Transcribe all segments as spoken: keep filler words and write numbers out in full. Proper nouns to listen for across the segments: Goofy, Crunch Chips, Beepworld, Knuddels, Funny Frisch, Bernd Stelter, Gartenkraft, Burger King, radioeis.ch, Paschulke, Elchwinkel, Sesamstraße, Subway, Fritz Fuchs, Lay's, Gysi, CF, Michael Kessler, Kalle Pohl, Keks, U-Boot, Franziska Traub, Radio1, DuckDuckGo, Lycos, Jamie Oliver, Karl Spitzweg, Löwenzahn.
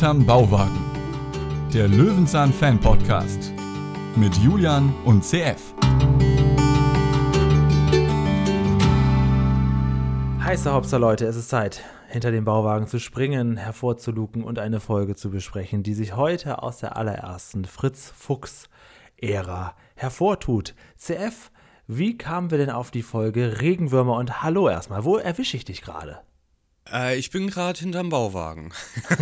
hinterm Bauwagen. Der Löwenzahn-Fan-Podcast mit Julian und C F. Heiße Hopsa, Leute, es ist Zeit, hinter den Bauwagen zu springen, hervorzulucken und eine Folge zu besprechen, die sich heute aus der allerersten Fritz Fuchs-Ära hervortut. C F, wie kamen wir denn auf die Folge Regenwürmer? Und hallo erstmal, wo erwische ich dich gerade? Äh, ich bin gerade hinterm Bauwagen. so,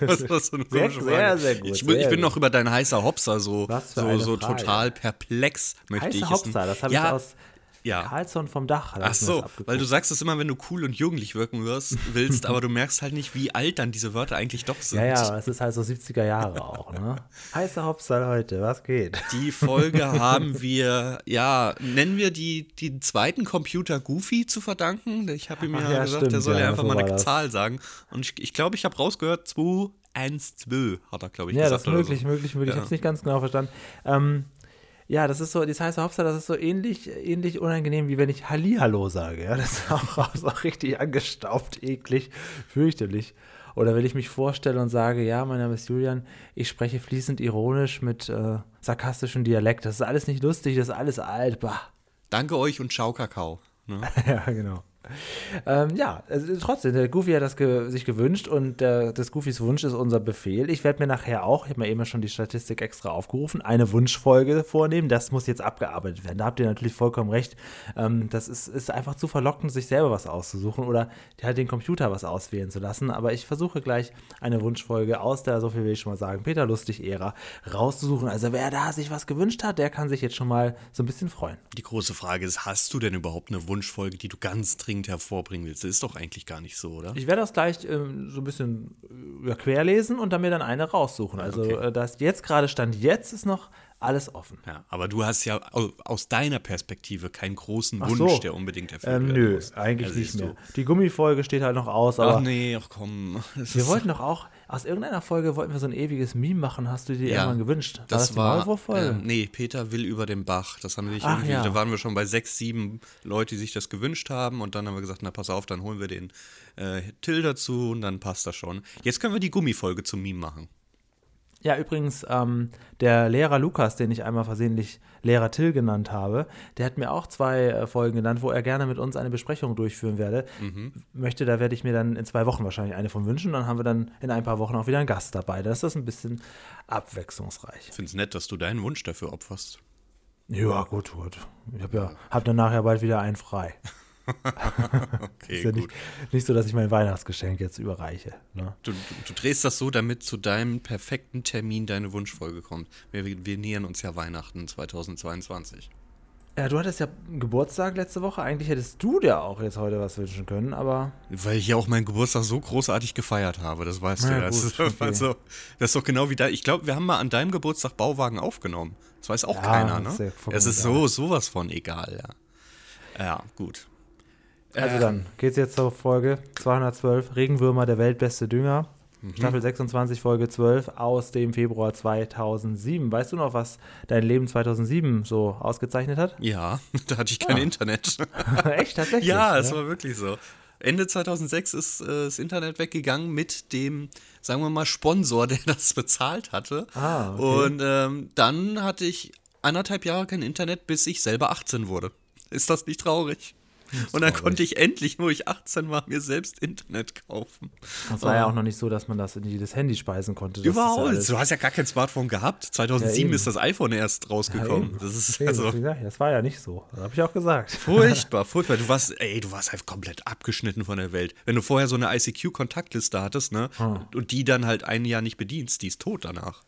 was, was so sehr, sehr, sehr gut. Ich bin, sehr ich bin noch über dein heißer Hopser so, so, so total perplex, möchte heißer ich Hopser, jetzt Heißer Hopser, das habe ja. ich aus... Ja. Karlsson vom Dach. Ach so, weil du sagst es immer, wenn du cool und jugendlich wirken wirst, willst, aber du merkst halt nicht, wie alt dann diese Wörter eigentlich doch sind. Ja, ja, es ist halt so siebziger Jahre auch, ne? Heiße Hopsa, Leute, was geht? Die Folge haben wir, ja, nennen wir die, die zweiten Computer Goofy zu verdanken. Ich habe ihm ja, ja gesagt, stimmt, der soll ja, ja einfach mal eine das. Zahl sagen. Und ich glaube, ich, glaub, ich habe rausgehört, zwei eins zwei hat er, glaube ich, ja, gesagt. Ja, das ist möglich, so. möglich, möglich. Ja. Ich habe es nicht ganz genau verstanden. Ähm, Ja, das ist so, das heißt, Hopsa, das ist so ähnlich, ähnlich unangenehm, wie wenn ich Hallihallo sage. Ja, das ist auch, das ist auch richtig angestaubt, eklig, fürchterlich. Oder wenn ich mich vorstelle und sage, ja, mein Name ist Julian, ich spreche fließend ironisch mit äh, sarkastischem Dialekt. Das ist alles nicht lustig, das ist alles alt. Bah. Danke euch und ciao, Kakao. Ne? Ja, genau. Ähm, ja, also trotzdem, der Goofy hat das ge- sich gewünscht und äh, des Goofys Wunsch ist unser Befehl. Ich werde mir nachher auch, ich habe mir eben schon die Statistik extra aufgerufen, eine Wunschfolge vornehmen. Das muss jetzt abgearbeitet werden. Da habt ihr natürlich vollkommen recht. Ähm, das ist, ist einfach zu verlockend, sich selber was auszusuchen oder halt den Computer was auswählen zu lassen. Aber ich versuche gleich eine Wunschfolge aus der, so viel will ich schon mal sagen, Peter Lustig-Ära rauszusuchen. Also wer da sich was gewünscht hat, der kann sich jetzt schon mal so ein bisschen freuen. Die große Frage ist, hast du denn überhaupt eine Wunschfolge, die du ganz dringend hervorbringen willst? Das ist doch eigentlich gar nicht so, oder? Ich werde das gleich ähm, so ein bisschen äh, querlesen und dann mir dann eine raussuchen. Also okay. äh, das jetzt gerade Stand jetzt ist noch alles offen. Ja, aber du hast ja aus deiner Perspektive keinen großen ach Wunsch, so. der unbedingt erfüllt ähm, werden muss. Nö, eigentlich also nicht mehr. So. Die Gummifolge steht halt noch aus. Aber ach nee, ach komm. Das wir wollten doch auch, aus irgendeiner Folge wollten wir so ein ewiges Meme machen, hast du dir ja, irgendwann gewünscht? War das, das die Maulwurf-Folge? Ähm, nee, Peter will über den Bach. Das haben wir nicht ach, irgendwie, ja. Da waren wir schon bei sechs, sieben Leute, die sich das gewünscht haben und dann haben wir gesagt, na pass auf, dann holen wir den äh, Till dazu und dann passt das schon. Jetzt können wir die Gummifolge zum Meme machen. Ja, übrigens, ähm, der Lehrer Lukas, den ich einmal versehentlich Lehrer Till genannt habe, der hat mir auch zwei äh, Folgen genannt, wo er gerne mit uns eine Besprechung durchführen werde. Mhm. Möchte, da werde ich mir dann in zwei Wochen wahrscheinlich eine von wünschen. Dann haben wir dann in ein paar Wochen auch wieder einen Gast dabei. Das ist ein bisschen abwechslungsreich. Ich finde es nett, dass du deinen Wunsch dafür opferst. Ja, gut, gut. Ich habe ja, hab dann nachher bald wieder einen frei. Okay, ist ja gut. Nicht, nicht so, dass ich mein Weihnachtsgeschenk jetzt überreiche. Ne? Du, du, du drehst das so, damit zu deinem perfekten Termin deine Wunschfolge kommt. Wir, wir nähern uns ja Weihnachten zweitausendzweiundzwanzig. Ja, du hattest ja Geburtstag letzte Woche. Eigentlich hättest du dir auch jetzt heute was wünschen können, aber... Weil ich ja auch meinen Geburtstag so großartig gefeiert habe, das weißt ja, du ja. Das, okay. also, das ist doch genau wie da. Ich glaube, wir haben mal an deinem Geburtstag Bauwagen aufgenommen. Das weiß auch ja, keiner, ne? Ist ja es ist so sowas von egal, ja. Ja, gut. Also dann geht's jetzt zur Folge zweihundertzwölf, Regenwürmer, der weltbeste Dünger, mhm. Staffel sechsundzwanzig, Folge zwölf aus dem Februar zweitausendsieben. Weißt du noch, was dein Leben zweitausendsieben so ausgezeichnet hat? Ja, da hatte ich kein ja. Internet. Echt, tatsächlich? Ja, ne? Es war wirklich so. Ende zweitausendsechs ist äh, das Internet weggegangen mit dem, sagen wir mal, Sponsor, der das bezahlt hatte. Ah, okay. Und ähm, dann hatte ich anderthalb Jahre kein Internet, bis ich selber achtzehn wurde. Ist das nicht traurig? Und dann konnte ich endlich, wo ich achtzehn war, mir selbst Internet kaufen. Das war ja auch noch nicht so, dass man das in jedes Handy speisen konnte. Überhaupt. Ja, du hast ja gar kein Smartphone gehabt. zweitausendsieben ja, ist das iPhone erst rausgekommen. Ja, das, ist also das war ja nicht so. Das habe ich auch gesagt. Furchtbar, furchtbar. Du warst, ey, du warst halt komplett abgeschnitten von der Welt. Wenn du vorher so eine I C Q-Kontaktliste hattest, ne, hm. und die dann halt ein Jahr nicht bedienst, die ist tot danach.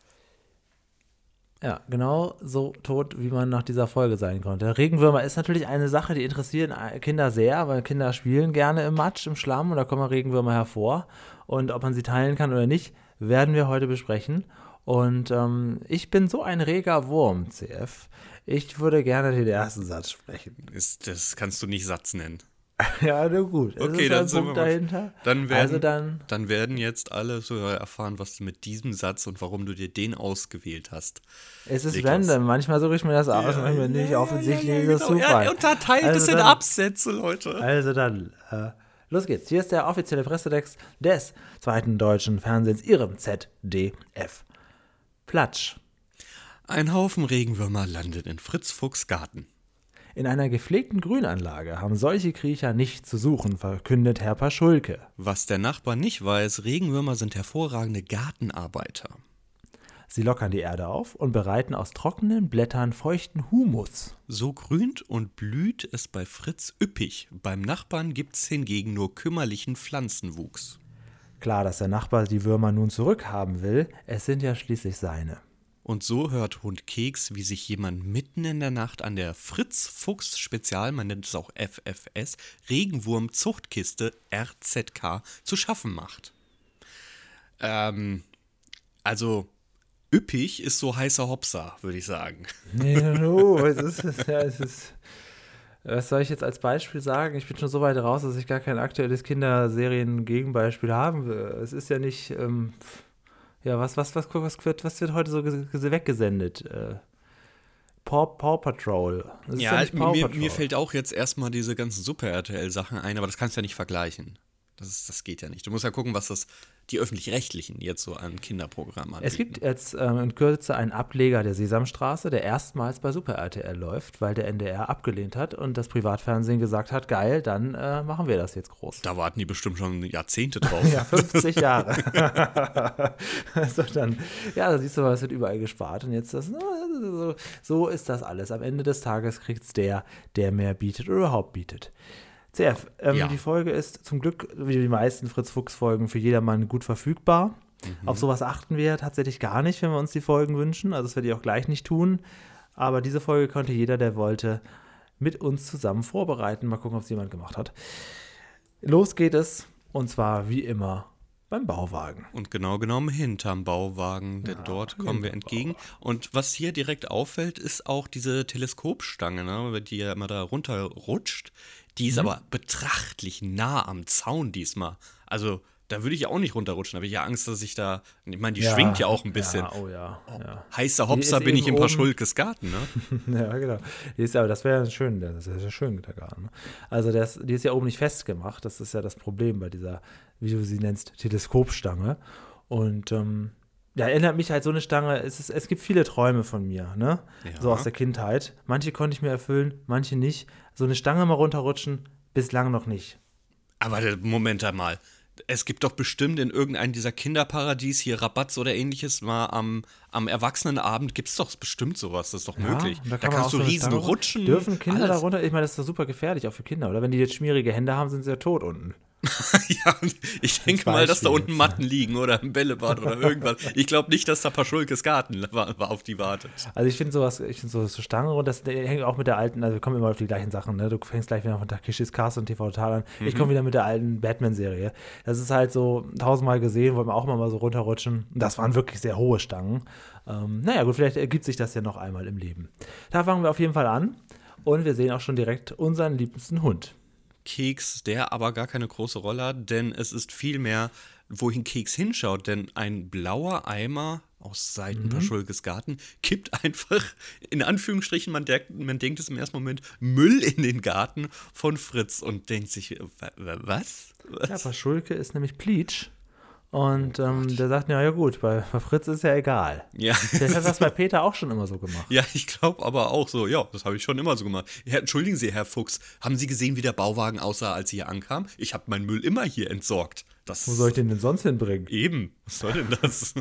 Ja, genau so tot, wie man nach dieser Folge sein konnte. Regenwürmer ist natürlich eine Sache, die interessieren Kinder sehr, weil Kinder spielen gerne im Matsch, im Schlamm und da kommen Regenwürmer hervor. Und ob man sie teilen kann oder nicht, werden wir heute besprechen. Und ähm, ich bin so ein reger Wurm, C F. Ich würde gerne den ersten Satz sprechen. Ist, das kannst du nicht Satz nennen. Ja, na gut. Es okay, ist dann ein Punkt dahinter. Dann werden, also dann, dann werden jetzt alle so erfahren, was du mit diesem Satz und warum du dir den ausgewählt hast. Es ist Lycos. Random. Manchmal suche ich mir das aus, ja, manchmal ja, nicht. Ja, offensichtlich ja, ja, ist das genau. super. Er unterteilt also es in dann, Absätze, Leute. Also dann, äh, Los geht's, hier ist der offizielle Pressetext des zweiten deutschen Fernsehens, ihrem Z D F. Platsch. Ein Haufen Regenwürmer landet in Fritz Fuchs Garten. In einer gepflegten Grünanlage haben solche Kriecher nicht zu suchen, verkündet Herr Paschulke. Was der Nachbar nicht weiß, Regenwürmer sind hervorragende Gartenarbeiter. Sie lockern die Erde auf und bereiten aus trockenen Blättern feuchten Humus. So grünt und blüht es bei Fritz üppig. Beim Nachbarn gibt's hingegen nur kümmerlichen Pflanzenwuchs. Klar, dass der Nachbar die Würmer nun zurückhaben will, es sind ja schließlich seine. Und so hört Hund Keks, wie sich jemand mitten in der Nacht an der Fritz-Fuchs-Spezial, man nennt es auch F F S, Regenwurm-Zuchtkiste R Z K, zu schaffen macht. Ähm, also üppig ist so heißer Hopser, würde ich sagen. Ja, no, es ist, es ist, ja, es ist, was soll ich jetzt als Beispiel sagen? Ich bin schon so weit raus, dass ich gar kein aktuelles Kinderserien-Gegenbeispiel haben will. Es ist ja nicht... Ähm, Ja, was, was, was, was, wird, was wird heute so weggesendet? Äh, Paw, Paw Patrol. Das ja, ist ja Paw mir, Patrol. Mir fällt auch jetzt erstmal diese ganzen Super-R T L-Sachen ein, aber das kannst du ja nicht vergleichen. Das, ist, das geht ja nicht. Du musst ja gucken, was das die Öffentlich-Rechtlichen jetzt so an Kinderprogrammen anbieten. Es gibt jetzt ähm, in Kürze einen Ableger der Sesamstraße, der erstmals bei Super-R T L läuft, weil der N D R abgelehnt hat und das Privatfernsehen gesagt hat, geil, dann äh, machen wir das jetzt groß. Da warten die bestimmt schon Jahrzehnte drauf. Ja, fünfzig Jahre. Also dann, ja, da siehst du mal, es wird überall gespart und jetzt das, so, so ist das alles. Am Ende des Tages kriegt's der, der mehr bietet oder überhaupt bietet. C F, ähm, ja. Die Folge ist zum Glück, wie die meisten Fritz-Fuchs-Folgen, für jedermann gut verfügbar. Mhm. Auf sowas achten wir tatsächlich gar nicht, wenn wir uns die Folgen wünschen. Also das werde ich auch gleich nicht tun. Aber diese Folge konnte jeder, der wollte, mit uns zusammen vorbereiten. Mal gucken, ob es jemand gemacht hat. Los geht es, und zwar wie immer beim Bauwagen. Und genau genommen hinterm Bauwagen, denn ja, dort kommen wir entgegen. Und was hier direkt auffällt, ist auch diese Teleskopstange, ne, die ja immer da runterrutscht. Die ist mhm. aber betrachtlich nah am Zaun diesmal. Also, da würde ich ja auch nicht runterrutschen. Da habe ich ja Angst, dass ich da. Ich meine, die ja, schwingt ja auch ein bisschen. Ja, oh ja, ja. Heißer Hopser bin ich im Paschulkes Garten, ne? Ja, genau. Die ist, aber das wäre ja schön, das ist ja schön, der Garten. Also, das, die ist ja oben nicht festgemacht. Das ist ja das Problem bei dieser, wie du sie nennst, Teleskopstange. Und, ähm, ja, erinnert mich halt so eine Stange, es, ist, es gibt viele Träume von mir, ne? Ja. So aus der Kindheit. Manche konnte ich mir erfüllen, manche nicht. So eine Stange mal runterrutschen, bislang noch nicht. Aber Moment einmal, es gibt doch bestimmt in irgendeinem dieser Kinderparadies, hier Rabatz oder ähnliches, mal am, am Erwachsenenabend gibt es doch bestimmt sowas, das ist doch ja, möglich. Da, kann da kannst du so riesen rutschen. Dürfen Kinder da runter? Ich meine, das ist doch super gefährlich, auch für Kinder, oder? Wenn die jetzt schmierige Hände haben, sind sie ja tot unten. Ja, ich denke mal, dass da unten Matten liegen oder ein Bällebad oder irgendwas. Ich glaube nicht, dass da Paschulkes Garten auf die wartet. Also ich finde sowas, ich finde so, so Stangen und das hängt auch mit der alten, also wir kommen immer auf die gleichen Sachen, ne? Du fängst gleich wieder von Takeshis Castle und T V Total an. Mhm. Ich komme wieder mit der alten Batman-Serie. Das ist halt so tausendmal gesehen, wollen wir auch immer mal so runterrutschen. Das waren wirklich sehr hohe Stangen. Ähm, naja gut, vielleicht ergibt sich das ja noch einmal im Leben. Da fangen wir auf jeden Fall an und wir sehen auch schon direkt unseren liebsten Hund. Keks, der aber gar keine große Rolle hat, denn es ist vielmehr, wohin Keks hinschaut, denn ein blauer Eimer aus Seiten mhm. Paschulkes Garten kippt einfach, in Anführungsstrichen, man, der, man denkt es im ersten Moment, Müll in den Garten von Fritz und denkt sich, was? was? Ja, Paschulke ist nämlich Pleatsch. Und ähm, oh der sagt, ja, ja gut, bei, bei Fritz ist ja egal. Ja. Der hat das bei Peter auch schon immer so gemacht. Ja, ich glaube aber auch so, ja, das habe ich schon immer so gemacht. Herr, entschuldigen Sie, Herr Fuchs, haben Sie gesehen, wie der Bauwagen aussah, als Sie hier ankam? Ich habe meinen Müll immer hier entsorgt. Das Wo soll ich den denn sonst hinbringen? Eben, was soll denn das?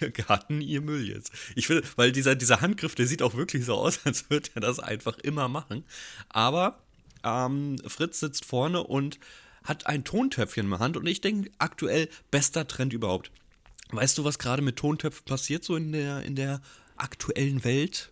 Ihr Garten, Ihr Müll jetzt. Ich will, weil dieser, dieser Handgriff, der sieht auch wirklich so aus, als würde er das einfach immer machen. Aber ähm, Fritz sitzt vorne und hat ein Tontöpfchen in der Hand und ich denke aktuell bester Trend überhaupt. Weißt du, was gerade mit Tontöpfen passiert so in der, in der aktuellen Welt?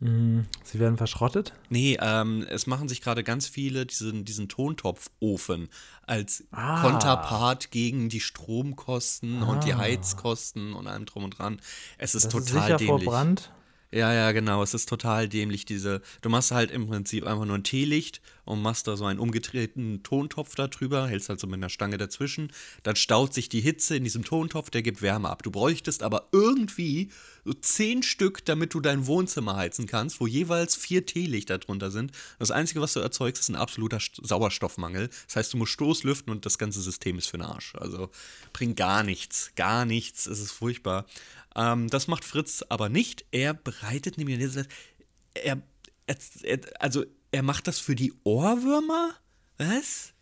Mm, sie werden verschrottet? Nee, ähm, es machen sich gerade ganz viele diesen, diesen Tontopfofen als ah. Konterpart gegen die Stromkosten ah. und die Heizkosten und allem drum und dran. Es ist das total ist sicher dämlich. Vor Brand? Ja, ja, genau. Es ist total dämlich, diese. Du machst halt im Prinzip einfach nur ein Teelicht und machst da so einen umgedrehten Tontopf da drüber, hältst halt so mit einer Stange dazwischen. Dann staut sich die Hitze in diesem Tontopf, der gibt Wärme ab. Du bräuchtest aber irgendwie so zehn Stück, damit du dein Wohnzimmer heizen kannst, wo jeweils vier Teelichter drunter sind. Das Einzige, was du erzeugst, ist ein absoluter Sauerstoffmangel. Das heißt, du musst stoßlüften und das ganze System ist für den Arsch. Also bringt gar nichts. Gar nichts. Es ist furchtbar. Ähm, das macht Fritz aber nicht. Er bereitet nämlich er, er, er, also er macht das für die Ohrwürmer? Was?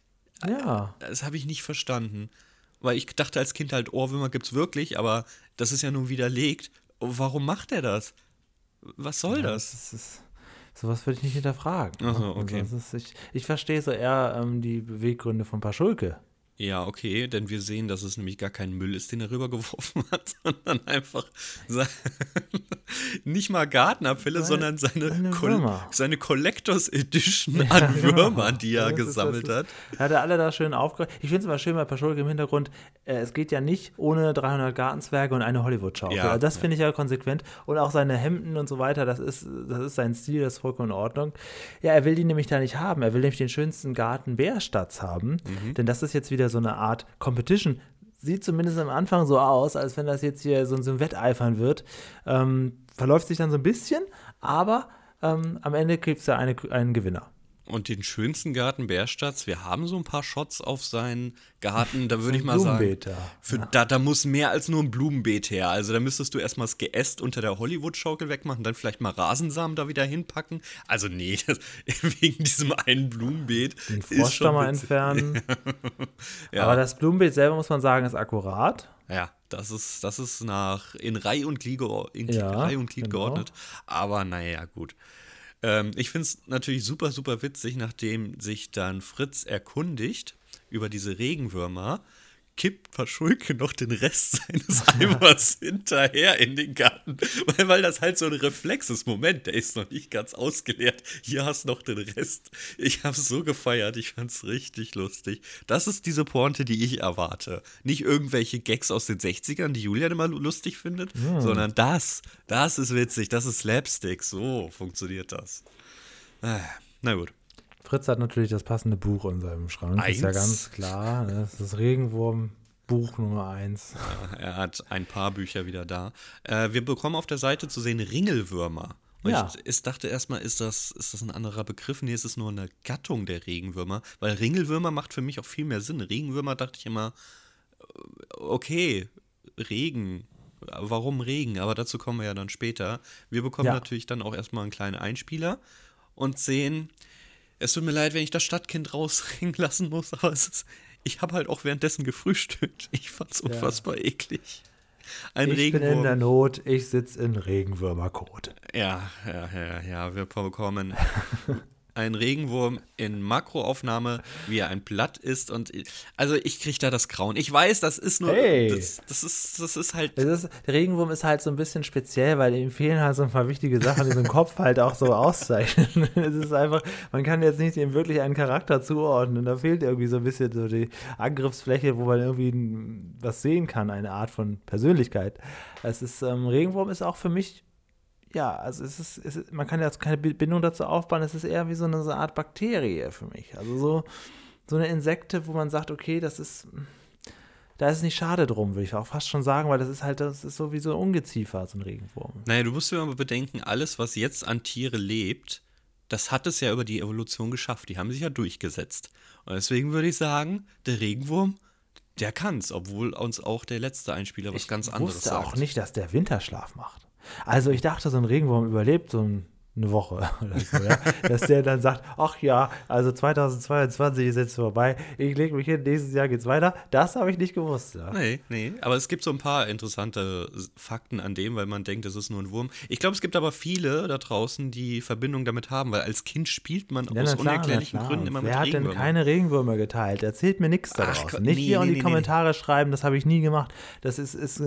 Ja. Das habe ich nicht verstanden. Weil ich dachte als Kind halt, Ohrwürmer gibt's wirklich, aber das ist ja nun widerlegt. Warum macht er das? Was soll ja, das? das ist, sowas würde ich nicht hinterfragen. Ach so, okay. Also, das ist, ich, ich verstehe so eher ähm, die Beweggründe von Paschulke. Ja, okay, denn wir sehen, dass es nämlich gar kein Müll ist, den er rübergeworfen hat, sondern einfach sein, nicht mal Gartenabfälle, seine, sondern seine, Kol- seine Collectors Edition ja, an genau. Würmern, die er das gesammelt ist, hat. Ist, hat er alle da schön aufgeräumt. Ich finde es immer schön bei Paschulke im Hintergrund, äh, es geht ja nicht ohne dreihundert Gartenzwerge und eine Hollywood-Schaukel. Ja, also das ja. finde ich ja konsequent. Und auch seine Hemden und so weiter, das ist, das ist sein Stil, das ist vollkommen in Ordnung. Ja, er will die nämlich da nicht haben. Er will nämlich den schönsten Garten Bärstadts haben, mhm. denn das ist jetzt wieder so eine Art Competition. Sieht zumindest am Anfang so aus, als wenn das jetzt hier so, so ein Wetteifern wird. Ähm, verläuft sich dann so ein bisschen, aber ähm, am Ende gibt es ja eine, einen Gewinner. Und den schönsten Garten Bärstadts, wir haben so ein paar Shots auf seinen Garten, da würde ich mal sagen, für, ja. da, da muss mehr als nur ein Blumenbeet her. Also da müsstest du erstmal das Geäst unter der Hollywood-Schaukel wegmachen, dann vielleicht mal Rasensamen da wieder hinpacken. Also nee, das, wegen diesem einen Blumenbeet. Den Vorstamm entfernen. Ja. Aber das Blumenbeet selber, muss man sagen, ist akkurat. Ja, das ist, das ist nach in Reihe und Glied, in ja, Reihe und Glied genau. geordnet. Aber naja, gut. Ich finde es natürlich super, super witzig, nachdem sich dann Fritz erkundigt über diese Regenwürmer, kippt Paschulke noch den Rest seines Eimers hinterher in den Garten, weil, weil das halt so ein Reflex ist. Moment, der ist noch nicht ganz ausgeleert. Hier hast du noch den Rest. Ich habe es so gefeiert, ich fand es richtig lustig. Das ist diese Pointe, die ich erwarte. Nicht irgendwelche Gags aus den sechzigern, die Julian immer lustig findet, hm. sondern das, das ist witzig, das ist Slapstick. So funktioniert das. Na gut. Fritz hat natürlich das passende Buch in seinem Schrank, eins. Ist ja ganz klar. Das ist das Regenwurm-Buch Nummer eins. Ja, er hat ein paar Bücher wieder da. Äh, wir bekommen auf der Seite zu sehen Ringelwürmer. Und ja. ich, ich dachte erstmal, ist das, ist das ein anderer Begriff? Nee, es ist nur eine Gattung der Regenwürmer. Weil Ringelwürmer macht für mich auch viel mehr Sinn. Regenwürmer dachte ich immer, okay, Regen. Warum Regen? Aber dazu kommen wir ja dann später. Wir bekommen ja. natürlich dann auch erstmal einen kleinen Einspieler und sehen... Es tut mir leid, wenn ich das Stadtkind rausringen lassen muss, aber es ist, ich habe halt auch währenddessen gefrühstückt. Ich fand's unfassbar ja. eklig. Ein ich Regenwurm. bin in der Not, ich sitze in Regenwürmerkot. Ja, ja, ja, ja, wir bekommen einen Regenwurm in Makroaufnahme, wie er ein Blatt ist. Und also ich kriege da das Grauen. Ich weiß, das ist nur, hey. das, das, ist, das ist halt. Das ist, der Regenwurm ist halt so ein bisschen speziell, weil ihm fehlen halt so ein paar wichtige Sachen, die so im Kopf halt auch so auszeichnen. Es ist einfach, man kann jetzt nicht ihm wirklich einen Charakter zuordnen. Da fehlt irgendwie so ein bisschen so die Angriffsfläche, wo man irgendwie was sehen kann, eine Art von Persönlichkeit. Es ist, ähm, Regenwurm ist auch für mich Ja, also es ist, es ist, man kann ja keine Bindung dazu aufbauen, es ist eher wie so eine, so eine Art Bakterie für mich. Also so, so eine Insekte, wo man sagt, okay, das ist, da ist es nicht schade drum, würde ich auch fast schon sagen, weil das ist halt, das ist so wie so ein Ungeziefer, so ein Regenwurm. Naja, du musst dir mal bedenken, alles, was jetzt an Tiere lebt, das hat es ja über die Evolution geschafft, die haben sich ja durchgesetzt. Und deswegen würde ich sagen, der Regenwurm, der kann's, obwohl uns auch der letzte Einspieler was ich ganz anderes sagt. Ich wusste auch nicht, dass der Winterschlaf macht. Also ich dachte, so ein Regenwurm überlebt so eine Woche oder so, ja? Dass der dann sagt, ach ja, also zweitausendzweiundzwanzig ist jetzt vorbei, ich lege mich hin, nächstes Jahr geht's weiter. Das habe ich nicht gewusst. Ja. Nee, nee, aber es gibt so ein paar interessante Fakten an dem, weil man denkt, es ist nur ein Wurm. Ich glaube, es gibt aber viele da draußen, die Verbindung damit haben, weil als Kind spielt man ja, aus klar, unerklärlichen Gründen immer mit Regenwürmern. Wer hat denn keine Regenwürmer geteilt? Erzählt mir nichts daraus. Ach, nicht nee, hier nee, in die nee, Kommentare nee. schreiben, das habe ich nie gemacht. Das ist, ist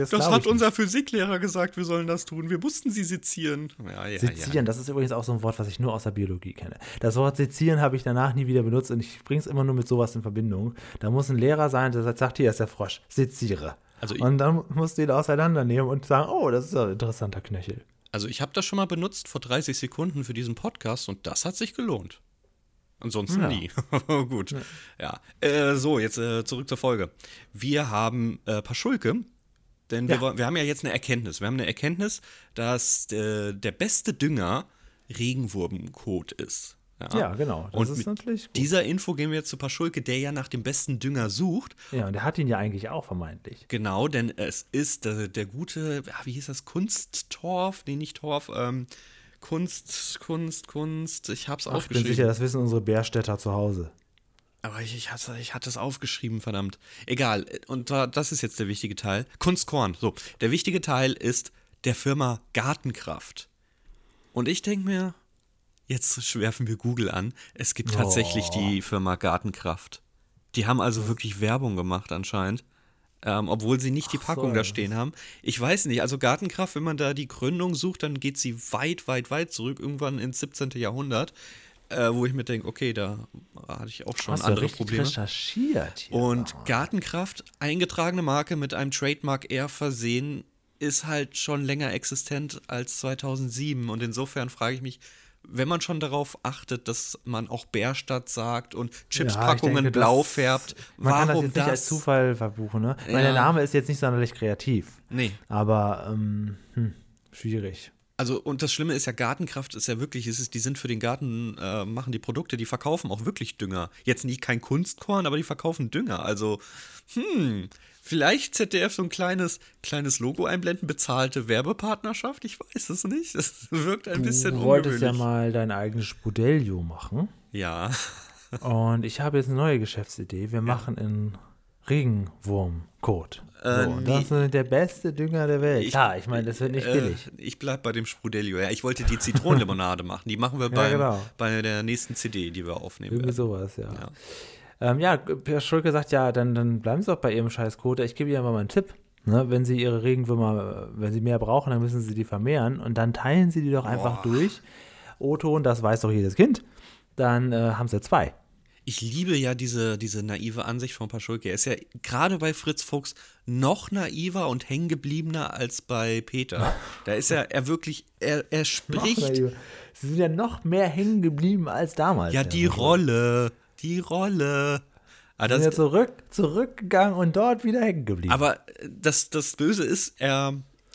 das, das hat unser nicht. Physiklehrer gesagt, wir sollen das tun. Wir mussten sie sezieren. Ja, ja, sezieren. Ja. Das ist übrigens auch so ein Wort, was ich nur aus der Biologie kenne. Das Wort sezieren habe ich danach nie wieder benutzt und ich bringe es immer nur mit sowas in Verbindung. Da muss ein Lehrer sein, der sagt, hier ist der Frosch, seziere. Also und dann musst du ihn auseinandernehmen und sagen, oh, das ist ein interessanter Knöchel. Also ich habe das schon mal benutzt vor dreißig Sekunden für diesen Podcast und das hat sich gelohnt. Ansonsten ja. nie. Gut. Ja. ja. Äh, so, jetzt äh, zurück zur Folge. Wir haben äh, Paschulke, denn ja. wir, wir haben ja jetzt eine Erkenntnis. Wir haben eine Erkenntnis, dass äh, der beste Dünger Regenwurmkot ist. Ja, ja genau. Das und ist mit natürlich gut. Dieser Info gehen wir jetzt zu Paschulke, der ja nach dem besten Dünger sucht. Ja, und der hat ihn ja eigentlich auch vermeintlich. Genau, denn es ist der, der gute, wie hieß das, Kunsttorf? Nee, nicht Torf, ähm, Kunst, Kunst, Kunst. Ich hab's Ach, aufgeschrieben. Ich bin sicher, das wissen unsere Bärstädter zu Hause. Aber ich, ich, hatte, ich hatte es aufgeschrieben, verdammt. Egal, und das ist jetzt der wichtige Teil. Kunstkorn, so. Der wichtige Teil ist der Firma Gartenkraft. Und ich denke mir, jetzt werfen wir Google an. Es gibt tatsächlich oh. die Firma Gartenkraft. Die haben also wirklich Werbung gemacht anscheinend, ähm, obwohl sie nicht die Ach Packung so. da stehen haben. Ich weiß nicht, also Gartenkraft, wenn man da die Gründung sucht, dann geht sie weit, weit, weit zurück, irgendwann ins siebzehnten Jahrhundert, äh, wo ich mir denke, okay, da hatte ich auch schon Hast andere du Probleme. Recherchiert hier Und mal. Gartenkraft, eingetragene Marke mit einem Trademark eher versehen, ist halt schon länger existent als zweitausendsieben. Und insofern frage ich mich, wenn man schon darauf achtet, dass man auch Bärstadt sagt und Chipspackungen ja, denke, blau das, färbt, man warum kann das jetzt das? nicht als Zufall verbuchen, ne? Ja. Weil der Name ist jetzt nicht sonderlich kreativ. Nee. Aber ähm, hm, schwierig. Also, und das Schlimme ist ja, Gartenkraft ist ja wirklich, es ist, die sind für den Garten, äh, machen die Produkte, die verkaufen auch wirklich Dünger. Jetzt nicht kein Kunstkorn, aber die verkaufen Dünger. Also, hm, vielleicht Z D F so ein kleines, kleines Logo einblenden, bezahlte Werbepartnerschaft, ich weiß es nicht. Das wirkt ein du bisschen ungewöhnlich. Du wolltest ja mal dein eigenes Spudelio machen. Ja. Und ich habe jetzt eine neue Geschäftsidee. Wir ja. machen in Regenwurmkot. Äh, so, das nee. ist der beste Dünger der Welt. Ich, ja, ich meine, das wird nicht äh, billig. Ich bleib bei dem Sprudelio. Ja, ich wollte die Zitronenlimonade machen. Die machen wir beim, ja, genau. bei der nächsten C D, die wir aufnehmen Irgendwie werden. sowas, ja. Ja, ähm, ja Herr Schulke sagt, ja, dann, dann bleiben Sie doch bei Ihrem scheiß Kot. Ich gebe Ihnen mal einen Tipp. Ne? Wenn Sie Ihre Regenwürmer, wenn Sie mehr brauchen, dann müssen Sie die vermehren. Und dann teilen Sie die doch einfach Boah. durch. Otto, das weiß doch jedes Kind. Dann äh, haben Sie zwei. Ich liebe ja diese, diese naive Ansicht von Paschulke. Er ist ja gerade bei Fritz Fuchs noch naiver und hängengebliebener als bei Peter. Da ist ja er wirklich, er, er spricht. Sie sind ja noch mehr hängen geblieben als damals. Ja, die ja. Rolle, die Rolle. Aber das, sind ja zurück, zurückgegangen und dort wieder hängen geblieben. Aber das, das Böse ist, er...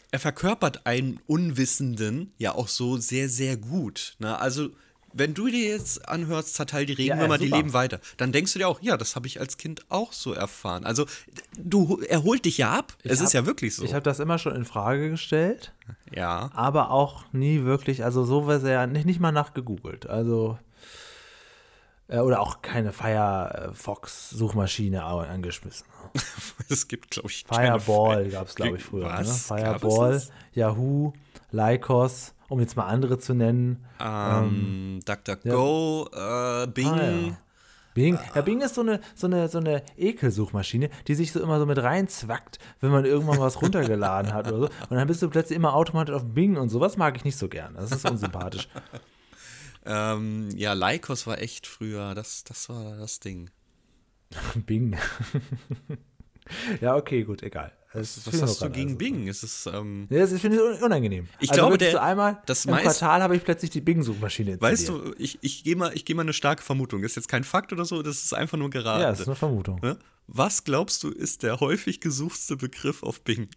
er verkörpert einen Unwissenden ja auch so sehr, sehr gut. Na, also wenn du dir jetzt anhörst, zerteil die Regenwürmer, ja, die leben weiter, dann denkst du dir auch, ja, das habe ich als Kind auch so erfahren. Also, du, er holt dich ja ab. Ich es hab, ist ja wirklich so. Ich habe das immer schon in Frage gestellt. Ja. Aber auch nie wirklich, also so war es ja nicht, nicht mal nachgegoogelt. Also, äh, oder auch keine Firefox-Suchmaschine angeschmissen. Es gibt, glaube ich, Fireball gab es, glaube ich, früher. Ne? Fireball, Yahoo, Lycos. Um jetzt mal andere zu nennen. Um, ähm, DuckDuckGo, ja. äh, Bing. Ah, ja. Bing. Ja, Bing ist so eine, so eine, so eine Ekelsuchmaschine, die sich so immer so mit reinzwackt, wenn man irgendwann was runtergeladen hat oder so. Und dann bist du plötzlich immer automatisch auf Bing und sowas mag ich nicht so gern. Das ist unsympathisch. ähm, ja, Lycos war echt früher. Das, das war das Ding. Bing. Ja, okay, gut, egal. Das was hast du gegen also. Bing? Es ist, ähm ja, das ist, finde ich unangenehm. Ich also glaube, der, so einmal das im Quartal habe ich plötzlich die Bing-Suchmaschine installiert. Weißt du, ich, ich gehe mal, geh mal eine starke Vermutung. Das ist jetzt kein Fakt oder so, das ist einfach nur gerade. Ja, das ist eine Vermutung. Was glaubst du, ist der häufig gesuchtste Begriff auf Bing?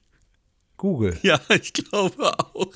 Google. Ja, ich glaube auch.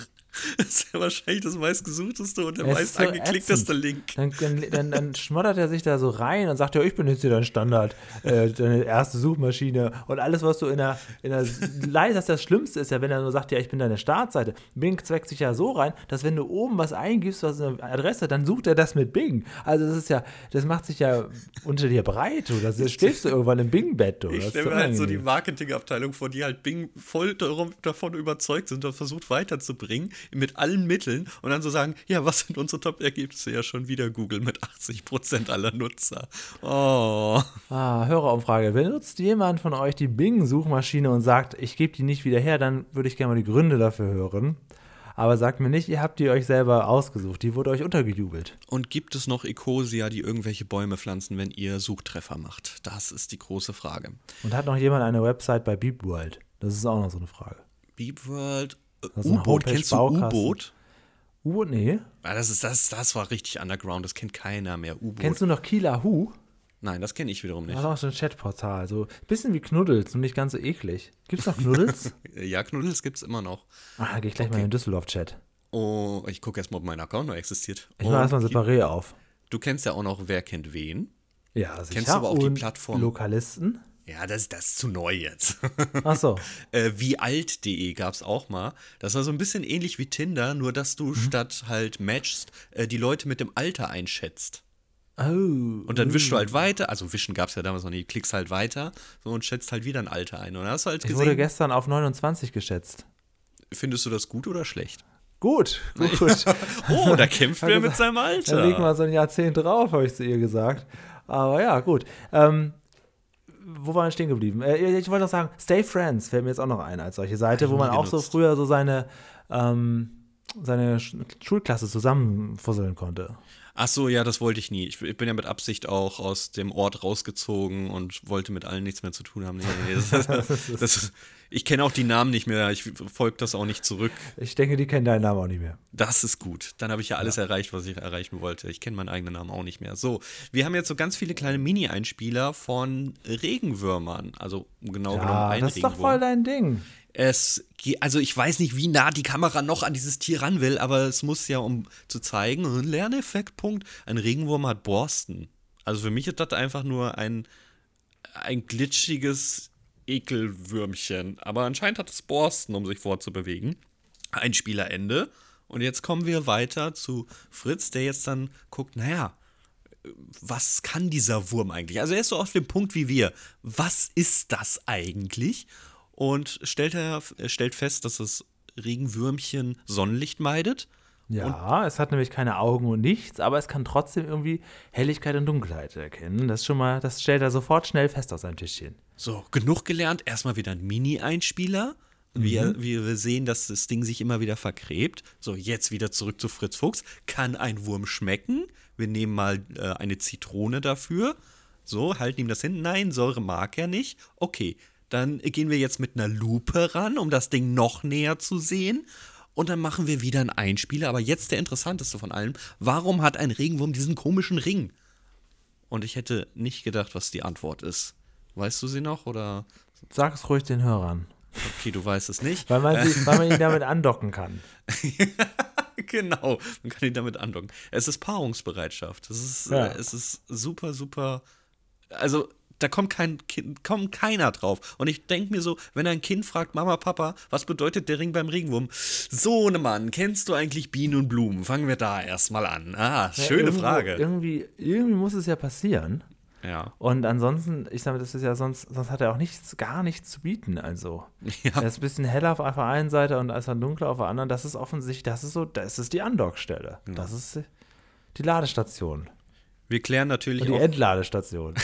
Das ist ja wahrscheinlich das meistgesuchteste und der meist so angeklickteste Link. Dann, dann, dann schmoddert er sich da so rein und sagt, ja, ich benutze deinen Standard, äh, deine erste Suchmaschine und alles, was du in der, in der Leise, das, das Schlimmste ist ja, wenn er nur sagt, ja, ich bin deine Startseite. Bing zweckt sich ja so rein, dass wenn du oben was eingibst, was eine Adresse, dann sucht er das mit Bing. Also das ist ja, das macht sich ja unter dir breit, oder das stehst du irgendwann im Bing-Bett. Oder? Ich stelle mir halt so die Marketingabteilung vor, die halt Bing voll davon überzeugt sind und versucht weiterzubringen, mit allen Mitteln und dann so sagen, ja, was sind unsere Top-Ergebnisse? Ja, schon wieder Google mit achtzig Prozent aller Nutzer. Oh. Ah, Hörerumfrage. Benutzt jemand von euch die Bing-Suchmaschine und sagt, ich gebe die nicht wieder her, dann würde ich gerne mal die Gründe dafür hören. Aber sagt mir nicht, ihr habt die euch selber ausgesucht. Die wurde euch untergejubelt. Und gibt es noch Ecosia, die irgendwelche Bäume pflanzen, wenn ihr Suchtreffer macht? Das ist die große Frage. Und hat noch jemand eine Website bei Beepworld? Das ist auch noch so eine Frage. Beepworld U-Boot, kennst du U-Boot? U-Boot, nee. Ja, das, ist, das, das war richtig underground, das kennt keiner mehr, U-Boot. Kennst du noch Kieler Hu? Nein, das kenne ich wiederum nicht. Das war auch so ein Chatportal, so ein bisschen wie Knuddels und nicht ganz so eklig. Gibt's noch Knuddels? Ja, Knuddels gibt's immer noch. Ah, gehe ich gleich okay. mal in den Düsseldorf-Chat. Oh, ich gucke erstmal, ob mein Account noch existiert. Ich mache erstmal separé auf. Du kennst ja auch noch Wer kennt wen. Ja, sicher. Kennst du aber auch die Plattform Lokalisten? Ja, das, das ist zu neu jetzt. Ach so. äh, wiealt punkt de gab es auch mal. Das war so ein bisschen ähnlich wie Tinder, nur dass du mhm. statt halt matchst, äh, die Leute mit dem Alter einschätzt. Oh. Und dann wischst du halt weiter, also wischen gab es ja damals noch nicht, klickst halt weiter so und schätzt halt wieder ein Alter ein. Und hast du halt gesehen, ich wurde gestern auf neunundzwanzig geschätzt. Findest du das gut oder schlecht? Gut, gut. Oh, da kämpft wer mit seinem Alter. Da liegt mal so ein Jahrzehnt drauf, habe ich zu ihr gesagt. Aber ja, gut. Ähm, wo waren wir stehen geblieben? Äh, ich wollte noch sagen, Stay Friends fällt mir jetzt auch noch ein als solche Seite, wo man auch so früher so seine, ähm, seine Schulklasse zusammenfusseln konnte. Ach so, ja, das wollte ich nie. Ich bin ja mit Absicht auch aus dem Ort rausgezogen und wollte mit allen nichts mehr zu tun haben. Nee, nee, das, das, das, ich kenne auch die Namen nicht mehr. Ich folge das auch nicht zurück. Ich denke, die kennen deinen Namen auch nicht mehr. Das ist gut. Dann habe ich ja alles ja. erreicht, was ich erreichen wollte. Ich kenne meinen eigenen Namen auch nicht mehr. So, wir haben jetzt so ganz viele kleine Mini-Einspieler von Regenwürmern. Also genau ja, genommen ein Regenwurm. Das ist doch voll dein Ding. Es, also ich weiß nicht, wie nah die Kamera noch an dieses Tier ran will, aber es muss ja, um zu zeigen, ein Lerneffektpunkt, ein Regenwurm hat Borsten. Also für mich ist das einfach nur ein, ein glitschiges Ekelwürmchen. Aber anscheinend hat es Borsten, um sich fortzubewegen. Einspielerende. Und jetzt kommen wir weiter zu Fritz, der jetzt dann guckt, naja, was kann dieser Wurm eigentlich? Also er ist so auf dem Punkt wie wir. Was ist das eigentlich? Und stellt, er, stellt fest, dass das Regenwürmchen Sonnenlicht meidet. Ja, und es hat nämlich keine Augen und nichts, aber es kann trotzdem irgendwie Helligkeit und Dunkelheit erkennen. Das schon mal, das stellt er sofort schnell fest auf seinem Tischchen. So, genug gelernt. Erstmal wieder ein Mini-Einspieler. Mhm. Wir, wir sehen, dass das Ding sich immer wieder vergräbt. So, jetzt wieder zurück zu Fritz Fuchs. Kann ein Wurm schmecken? Wir nehmen mal äh, eine Zitrone dafür. So, halten ihm das hin. Nein, Säure mag er nicht. Okay. Dann gehen wir jetzt mit einer Lupe ran, um das Ding noch näher zu sehen. Und dann machen wir wieder einen Einspieler. Aber jetzt der interessanteste von allem. Warum hat ein Regenwurm diesen komischen Ring? Und ich hätte nicht gedacht, was die Antwort ist. Weißt du sie noch? Oder? Sag es ruhig den Hörern. Okay, du weißt es nicht. Weil man, sie, weil man ihn damit andocken kann. Genau, man kann ihn damit andocken. Es ist Paarungsbereitschaft. Es ist, ja. äh, es ist super, super... Also... Da kommt, kein kind, kommt keiner drauf. Und ich denke mir so, wenn ein Kind fragt, Mama, Papa, was bedeutet der Ring beim Regenwurm? So, ne Mann, kennst du eigentlich Bienen und Blumen? Fangen wir da erstmal an. Ah, ja, schöne irgendwo, Frage. Irgendwie, irgendwie muss es ja passieren. Ja. Und ansonsten, ich sage, das ist ja sonst, sonst hat er auch nichts, gar nichts zu bieten. Also, ja. Er ist ein bisschen heller auf der einen Seite und als dann dunkler auf der anderen. Das ist offensichtlich, das ist so, das ist die Andockstelle. Ja. Das ist die Ladestation. Wir klären natürlich. Und die auch Endladestation.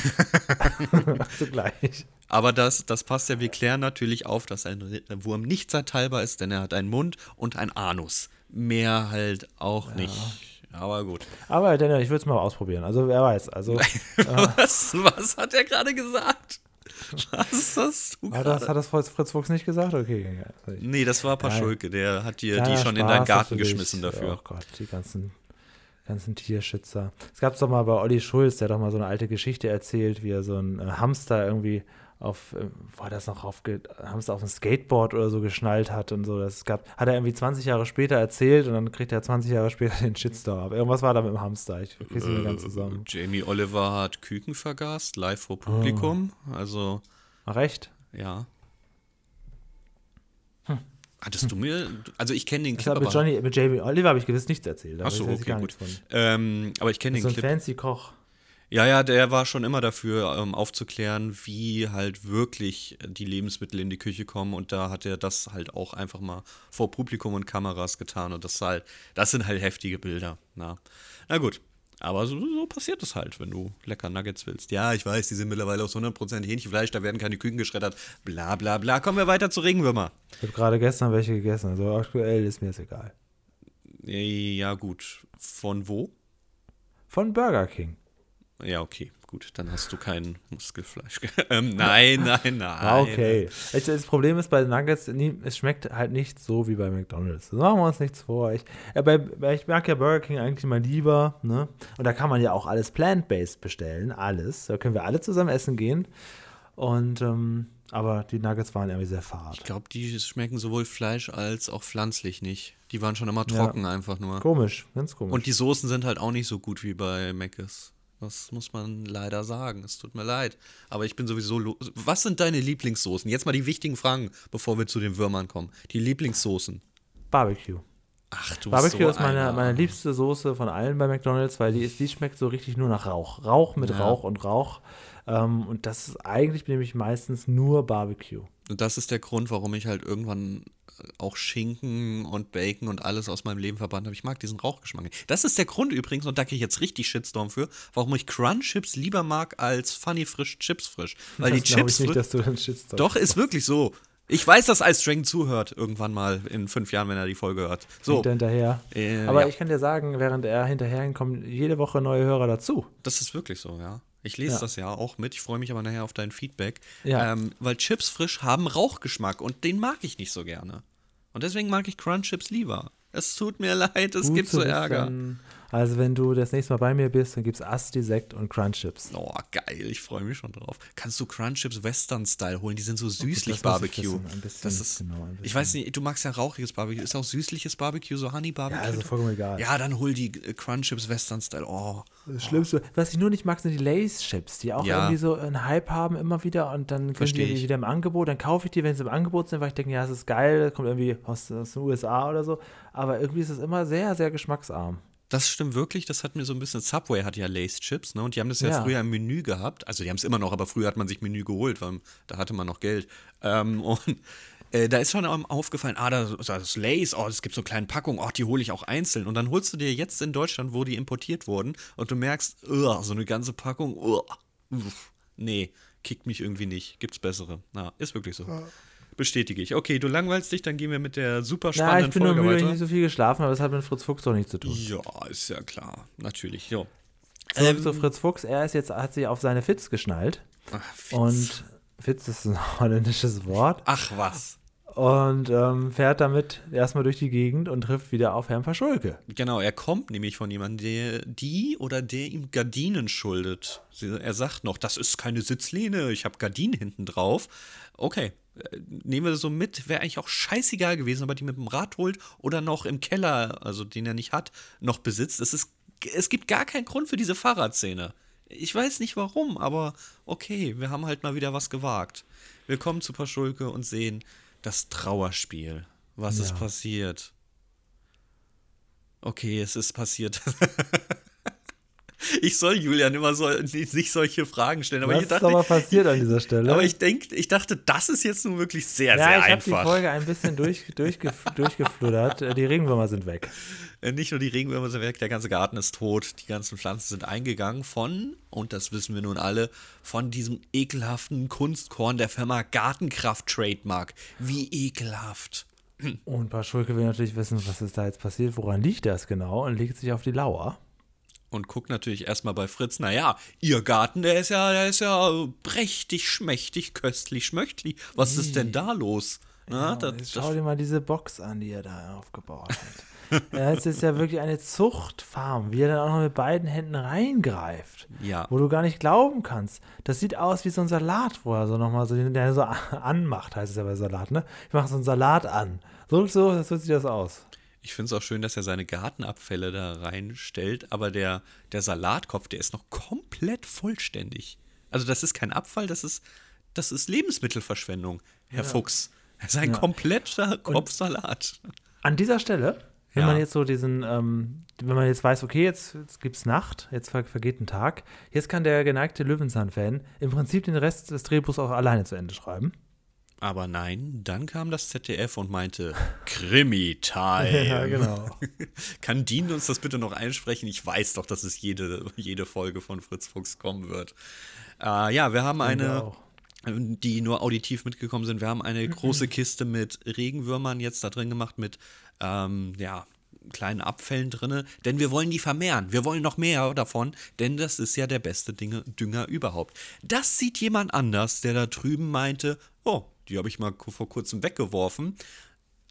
Zugleich. Aber das, das passt ja. Wir klären natürlich auf, dass ein Wurm nicht zerteilbar ist, denn er hat einen Mund und einen Anus. Mehr halt auch ja. nicht. Aber gut. Aber Daniel, ich würde es mal ausprobieren. Also, wer weiß. Also, was, äh, was hat er gerade gesagt? Was hast du gerade? Das, hat das Fritz Fuchs nicht gesagt? Okay. Also ich, nee, das war Paschulke. Der hat dir die schon Spaß in deinen Garten geschmissen dafür. Oh Gott, die ganzen. ganzen Tierschützer. Es gab es doch mal bei Olli Schulz, der hat doch mal so eine alte Geschichte erzählt, wie er so einen äh, Hamster irgendwie auf, äh, war das noch, auf Ge- Hamster auf ein Skateboard oder so geschnallt hat und so. Das gab, hat er irgendwie zwanzig Jahre später erzählt und dann kriegt er zwanzig Jahre später den Shitstorm ab. Irgendwas war da mit dem Hamster. Ich krieg's nicht mehr ganz zusammen. Äh, Jamie Oliver hat Küken vergast, live vor Publikum. Oh. Also. Recht? Ja. Hattest du mir, also ich kenne den Clip, aber... Mit, Johnny, mit Jamie Oliver habe ich gewiss nichts erzählt. Ach so, okay, gut. Ähm, aber ich kenne den Clip. So ein fancy Koch. Ja, ja, der war schon immer dafür, ähm, aufzuklären, wie halt wirklich die Lebensmittel in die Küche kommen. Und da hat er das halt auch einfach mal vor Publikum und Kameras getan. Und das halt, das sind halt heftige Bilder. Na, na gut. Aber so, so passiert es halt, wenn du lecker Nuggets willst. Ja, ich weiß, die sind mittlerweile aus hundert Prozent Hähnchenfleisch, da werden keine Küken geschreddert. Bla, bla, bla. Kommen wir weiter zu Regenwürmer. Ich habe gerade gestern welche gegessen, also aktuell ist mir das egal. Ja, gut. Von wo? Von Burger King. Ja, okay, Gut, dann hast du kein Muskelfleisch. ähm, nein, nein, nein. Okay. Also das Problem ist bei Nuggets, es schmeckt halt nicht so wie bei McDonald's. Das machen wir uns nichts vor. Ich, äh, bei, ich mag ja Burger King eigentlich mal lieber. Ne? Und da kann man ja auch alles plant-based bestellen. Alles. Da können wir alle zusammen essen gehen. Und ähm, aber die Nuggets waren irgendwie sehr fad. Ich glaube, die schmecken sowohl Fleisch als auch pflanzlich nicht. Die waren schon immer trocken, ja. Einfach nur. Komisch, ganz komisch. Und die Soßen sind halt auch nicht so gut wie bei Mc's. Das muss man leider sagen. Es tut mir leid. Aber ich bin sowieso lo- Was sind deine Lieblingssoßen? Jetzt mal die wichtigen Fragen, bevor wir zu den Würmern kommen. Die Lieblingssoßen. Barbecue. Ach, du Barbecue so ist meine, meine liebste Soße von allen bei McDonald's, weil die, ist, die schmeckt so richtig nur nach Rauch. Rauch mit ja. Rauch und Rauch. Ähm, und das ist eigentlich nämlich meistens nur Barbecue. Und das ist der Grund, warum ich halt irgendwann auch Schinken und Bacon und alles aus meinem Leben verbannt habe. Ich mag diesen Rauchgeschmack nicht. Das ist der Grund übrigens, und da kriege ich jetzt richtig Shitstorm für, warum ich Crunch Chips lieber mag als Funny Frisch Chips Frisch. Weil das die Chips ich nicht, fri- dass du dann Shitstorm Doch, ist machst. Wirklich so. Ich weiß, dass Ice Dragon zuhört irgendwann mal in fünf Jahren, wenn er die Folge hört. So. Hinterher. Äh, Aber ja. Ich kann dir sagen, während er hinterherhin kommt, jede Woche neue Hörer dazu. Das ist wirklich so, ja. Ich lese ja. das ja auch mit, ich freue mich aber nachher auf dein Feedback, ja. ähm, weil Chips frisch haben Rauchgeschmack und den mag ich nicht so gerne. Und deswegen mag ich Crunch Chips lieber. Es tut mir leid, es Gut gibt so Ärger. Dann, also wenn du das nächste Mal bei mir bist, dann gibt's Asti, Sekt und Crunch Chips. Oh, geil, ich freue mich schon drauf. Kannst du Crunch Chips Western-Style holen, die sind so süßlich, okay, das Barbecue. Muss ich wissen, ein bisschen, das ist, genau, ein bisschen. Ich weiß nicht, du magst ja rauchiges Barbecue, ist auch süßliches Barbecue, so Honey-Barbecue. Ja, also vollkommen egal. Ja, dann hol die Crunch Chips Western-Style, oh. Das Schlimmste, was ich nur nicht mag, sind die Lay's Chips, die auch ja. irgendwie so einen Hype haben immer wieder und dann können die ich. wieder im Angebot, dann kaufe ich die, wenn sie im Angebot sind, weil ich denke, ja, das ist geil, das kommt irgendwie aus, aus den U S A oder so, aber irgendwie ist es immer sehr, sehr geschmacksarm. Das stimmt wirklich, das hat mir so ein bisschen, Subway hat ja Lay's Chips, ne, und die haben das ja, ja. früher im Menü gehabt, also die haben es immer noch, aber früher hat man sich Menü geholt, weil da hatte man noch Geld, ähm, und Äh, da ist schon aufgefallen, ah, das ist Lay's, oh, es gibt so kleine Packungen, oh, die hole ich auch einzeln. Und dann holst du dir jetzt in Deutschland, wo die importiert wurden, und du merkst, oh, so eine ganze Packung, oh, uff, nee, kickt mich irgendwie nicht, gibt's bessere. Na, ist wirklich so. Ja. Bestätige ich. Okay, du langweilst dich, dann gehen wir mit der super spannenden ja, ich bin Folge nur müde, weiter. Ich habe nicht so viel geschlafen, aber das hat mit Fritz Fuchs doch nichts zu tun. Ja, ist ja klar, natürlich, ja. Ähm, so Fritz Fuchs, er ist jetzt, hat sich auf seine Fitz geschnallt. Ach, Fitz. Und Fitz ist ein holländisches Wort. Ach was. Und ähm, fährt damit erstmal durch die Gegend und trifft wieder auf Herrn Paschulke. Genau, er kommt nämlich von jemandem, der die oder der ihm Gardinen schuldet. Er sagt noch, das ist keine Sitzlehne, ich habe Gardinen hinten drauf. Okay, nehmen wir das so mit, wäre eigentlich auch scheißegal gewesen, ob er die mit dem Rad holt oder noch im Keller, also den er nicht hat, noch besitzt. Es, ist, es gibt gar keinen Grund für diese Fahrradszene. Ich weiß nicht warum, aber okay, wir haben halt mal wieder was gewagt. Wir kommen zu Paschulke und sehen das Trauerspiel. Was ja. ist passiert? Okay, es ist passiert. Ich soll Julian immer so, nicht solche Fragen stellen. Aber was ich dachte, ist aber passiert an dieser Stelle? Aber ich, denk, ich dachte, das ist jetzt nun wirklich sehr, ja, sehr einfach. Ja, ich habe die Folge ein bisschen durch, durchgef- durchgefluddert. Die Regenwürmer sind weg. Nicht nur die Regenwürmer sind weg, der ganze Garten ist tot. Die ganzen Pflanzen sind eingegangen von, und das wissen wir nun alle, von diesem ekelhaften Kunstkorn der Firma Gartenkraft Trademark. Wie ekelhaft. Und Paschulke will natürlich wissen, was ist da jetzt passiert, woran liegt das genau, und legt sich auf die Lauer. Und guckt natürlich erstmal bei Fritz, naja, ihr Garten, der ist ja, der ist ja prächtig, schmächtig, köstlich, schmöchtlich. Was ist denn da los? Na, genau, das, schau das dir mal diese Box an, die er da aufgebaut hat. Das ist ja wirklich eine Zuchtfarm, wie er dann auch noch mit beiden Händen reingreift. Ja. Wo du gar nicht glauben kannst. Das sieht aus wie so ein Salat, wo er so nochmal so, der so anmacht, heißt es ja bei Salat, ne? Ich mache so einen Salat an. So, so, das sieht das aus. Ich finde es auch schön, dass er seine Gartenabfälle da reinstellt, aber der, der Salatkopf, der ist noch komplett vollständig. Also das ist kein Abfall, das ist, das ist Lebensmittelverschwendung, Herr ja. Fuchs. Das ist ein ja. kompletter Kopfsalat. Und an dieser Stelle, wenn ja. man jetzt so diesen, ähm, wenn man jetzt weiß, okay, jetzt, jetzt gibt's Nacht, jetzt ver- vergeht ein Tag, jetzt kann der geneigte Löwenzahn-Fan im Prinzip den Rest des Drehbuchs auch alleine zu Ende schreiben. Aber nein, dann kam das Z D F und meinte, Krimi-Time. Ja, genau. Kann Dean uns das bitte noch einsprechen? Ich weiß doch, dass es jede, jede Folge von Fritz Fuchs kommen wird. Äh, ja, wir haben eine, genau. die nur auditiv mitgekommen sind, wir haben eine mhm. große Kiste mit Regenwürmern jetzt da drin gemacht, mit, ähm, ja, kleinen Abfällen drin, denn wir wollen die vermehren. Wir wollen noch mehr davon, denn das ist ja der beste Dinge, Dünger überhaupt. Das sieht jemand anders, der da drüben meinte, oh, die habe ich mal vor kurzem weggeworfen.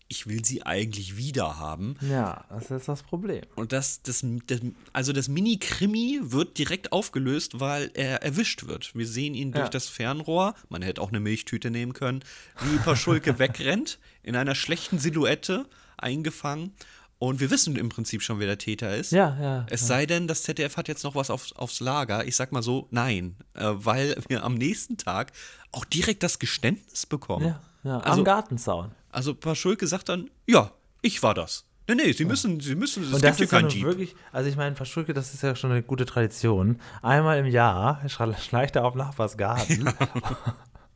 Ich will sie eigentlich wieder haben. Ja, das ist das Problem. Und das, das, das also das Mini-Krimi wird direkt aufgelöst, weil er erwischt wird. Wir sehen ihn durch ja. das Fernrohr, man hätte auch eine Milchtüte nehmen können, wie Paschulke wegrennt, in einer schlechten Silhouette eingefangen. Und wir wissen im Prinzip schon, wer der Täter ist. Ja, ja. Es ja. sei denn, das Z D F hat jetzt noch was auf, aufs Lager. Ich sag mal so, nein. Äh, weil wir am nächsten Tag auch direkt das Geständnis bekommen. Ja, ja. Also, am Gartenzaun. Also Paschulke sagt dann, ja, ich war das. Nee, nee, sie müssen, sie müssen, es gibt hier keinen Jeep. Wirklich, also ich meine, Paschulke, das ist ja schon eine gute Tradition. Einmal im Jahr schleicht er auf Nachbarsgarten ja.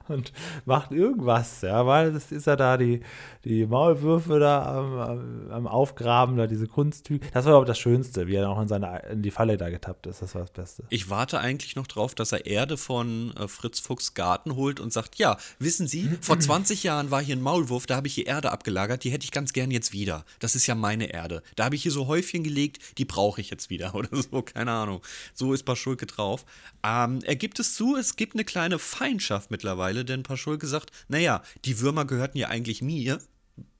und macht irgendwas, ja, weil das ist ja da die, die Maulwürfe da am, am, am Aufgraben, da diese Kunsttücher. Das war überhaupt das Schönste, wie er auch in, seine, in die Falle da getappt ist, das war das Beste. Ich warte eigentlich noch drauf, dass er Erde von äh, Fritz Fuchs Garten holt und sagt, ja, wissen Sie, vor zwanzig Jahren war hier ein Maulwurf, da habe ich hier Erde abgelagert, die hätte ich ganz gern jetzt wieder. Das ist ja meine Erde. Da habe ich hier so Häufchen gelegt, die brauche ich jetzt wieder oder so, keine Ahnung. So ist Paschulke drauf. Ähm, er gibt es zu, es gibt eine kleine Feindschaft mittlerweile, denn Paschulke sagt, naja, die Würmer gehörten ja eigentlich mir,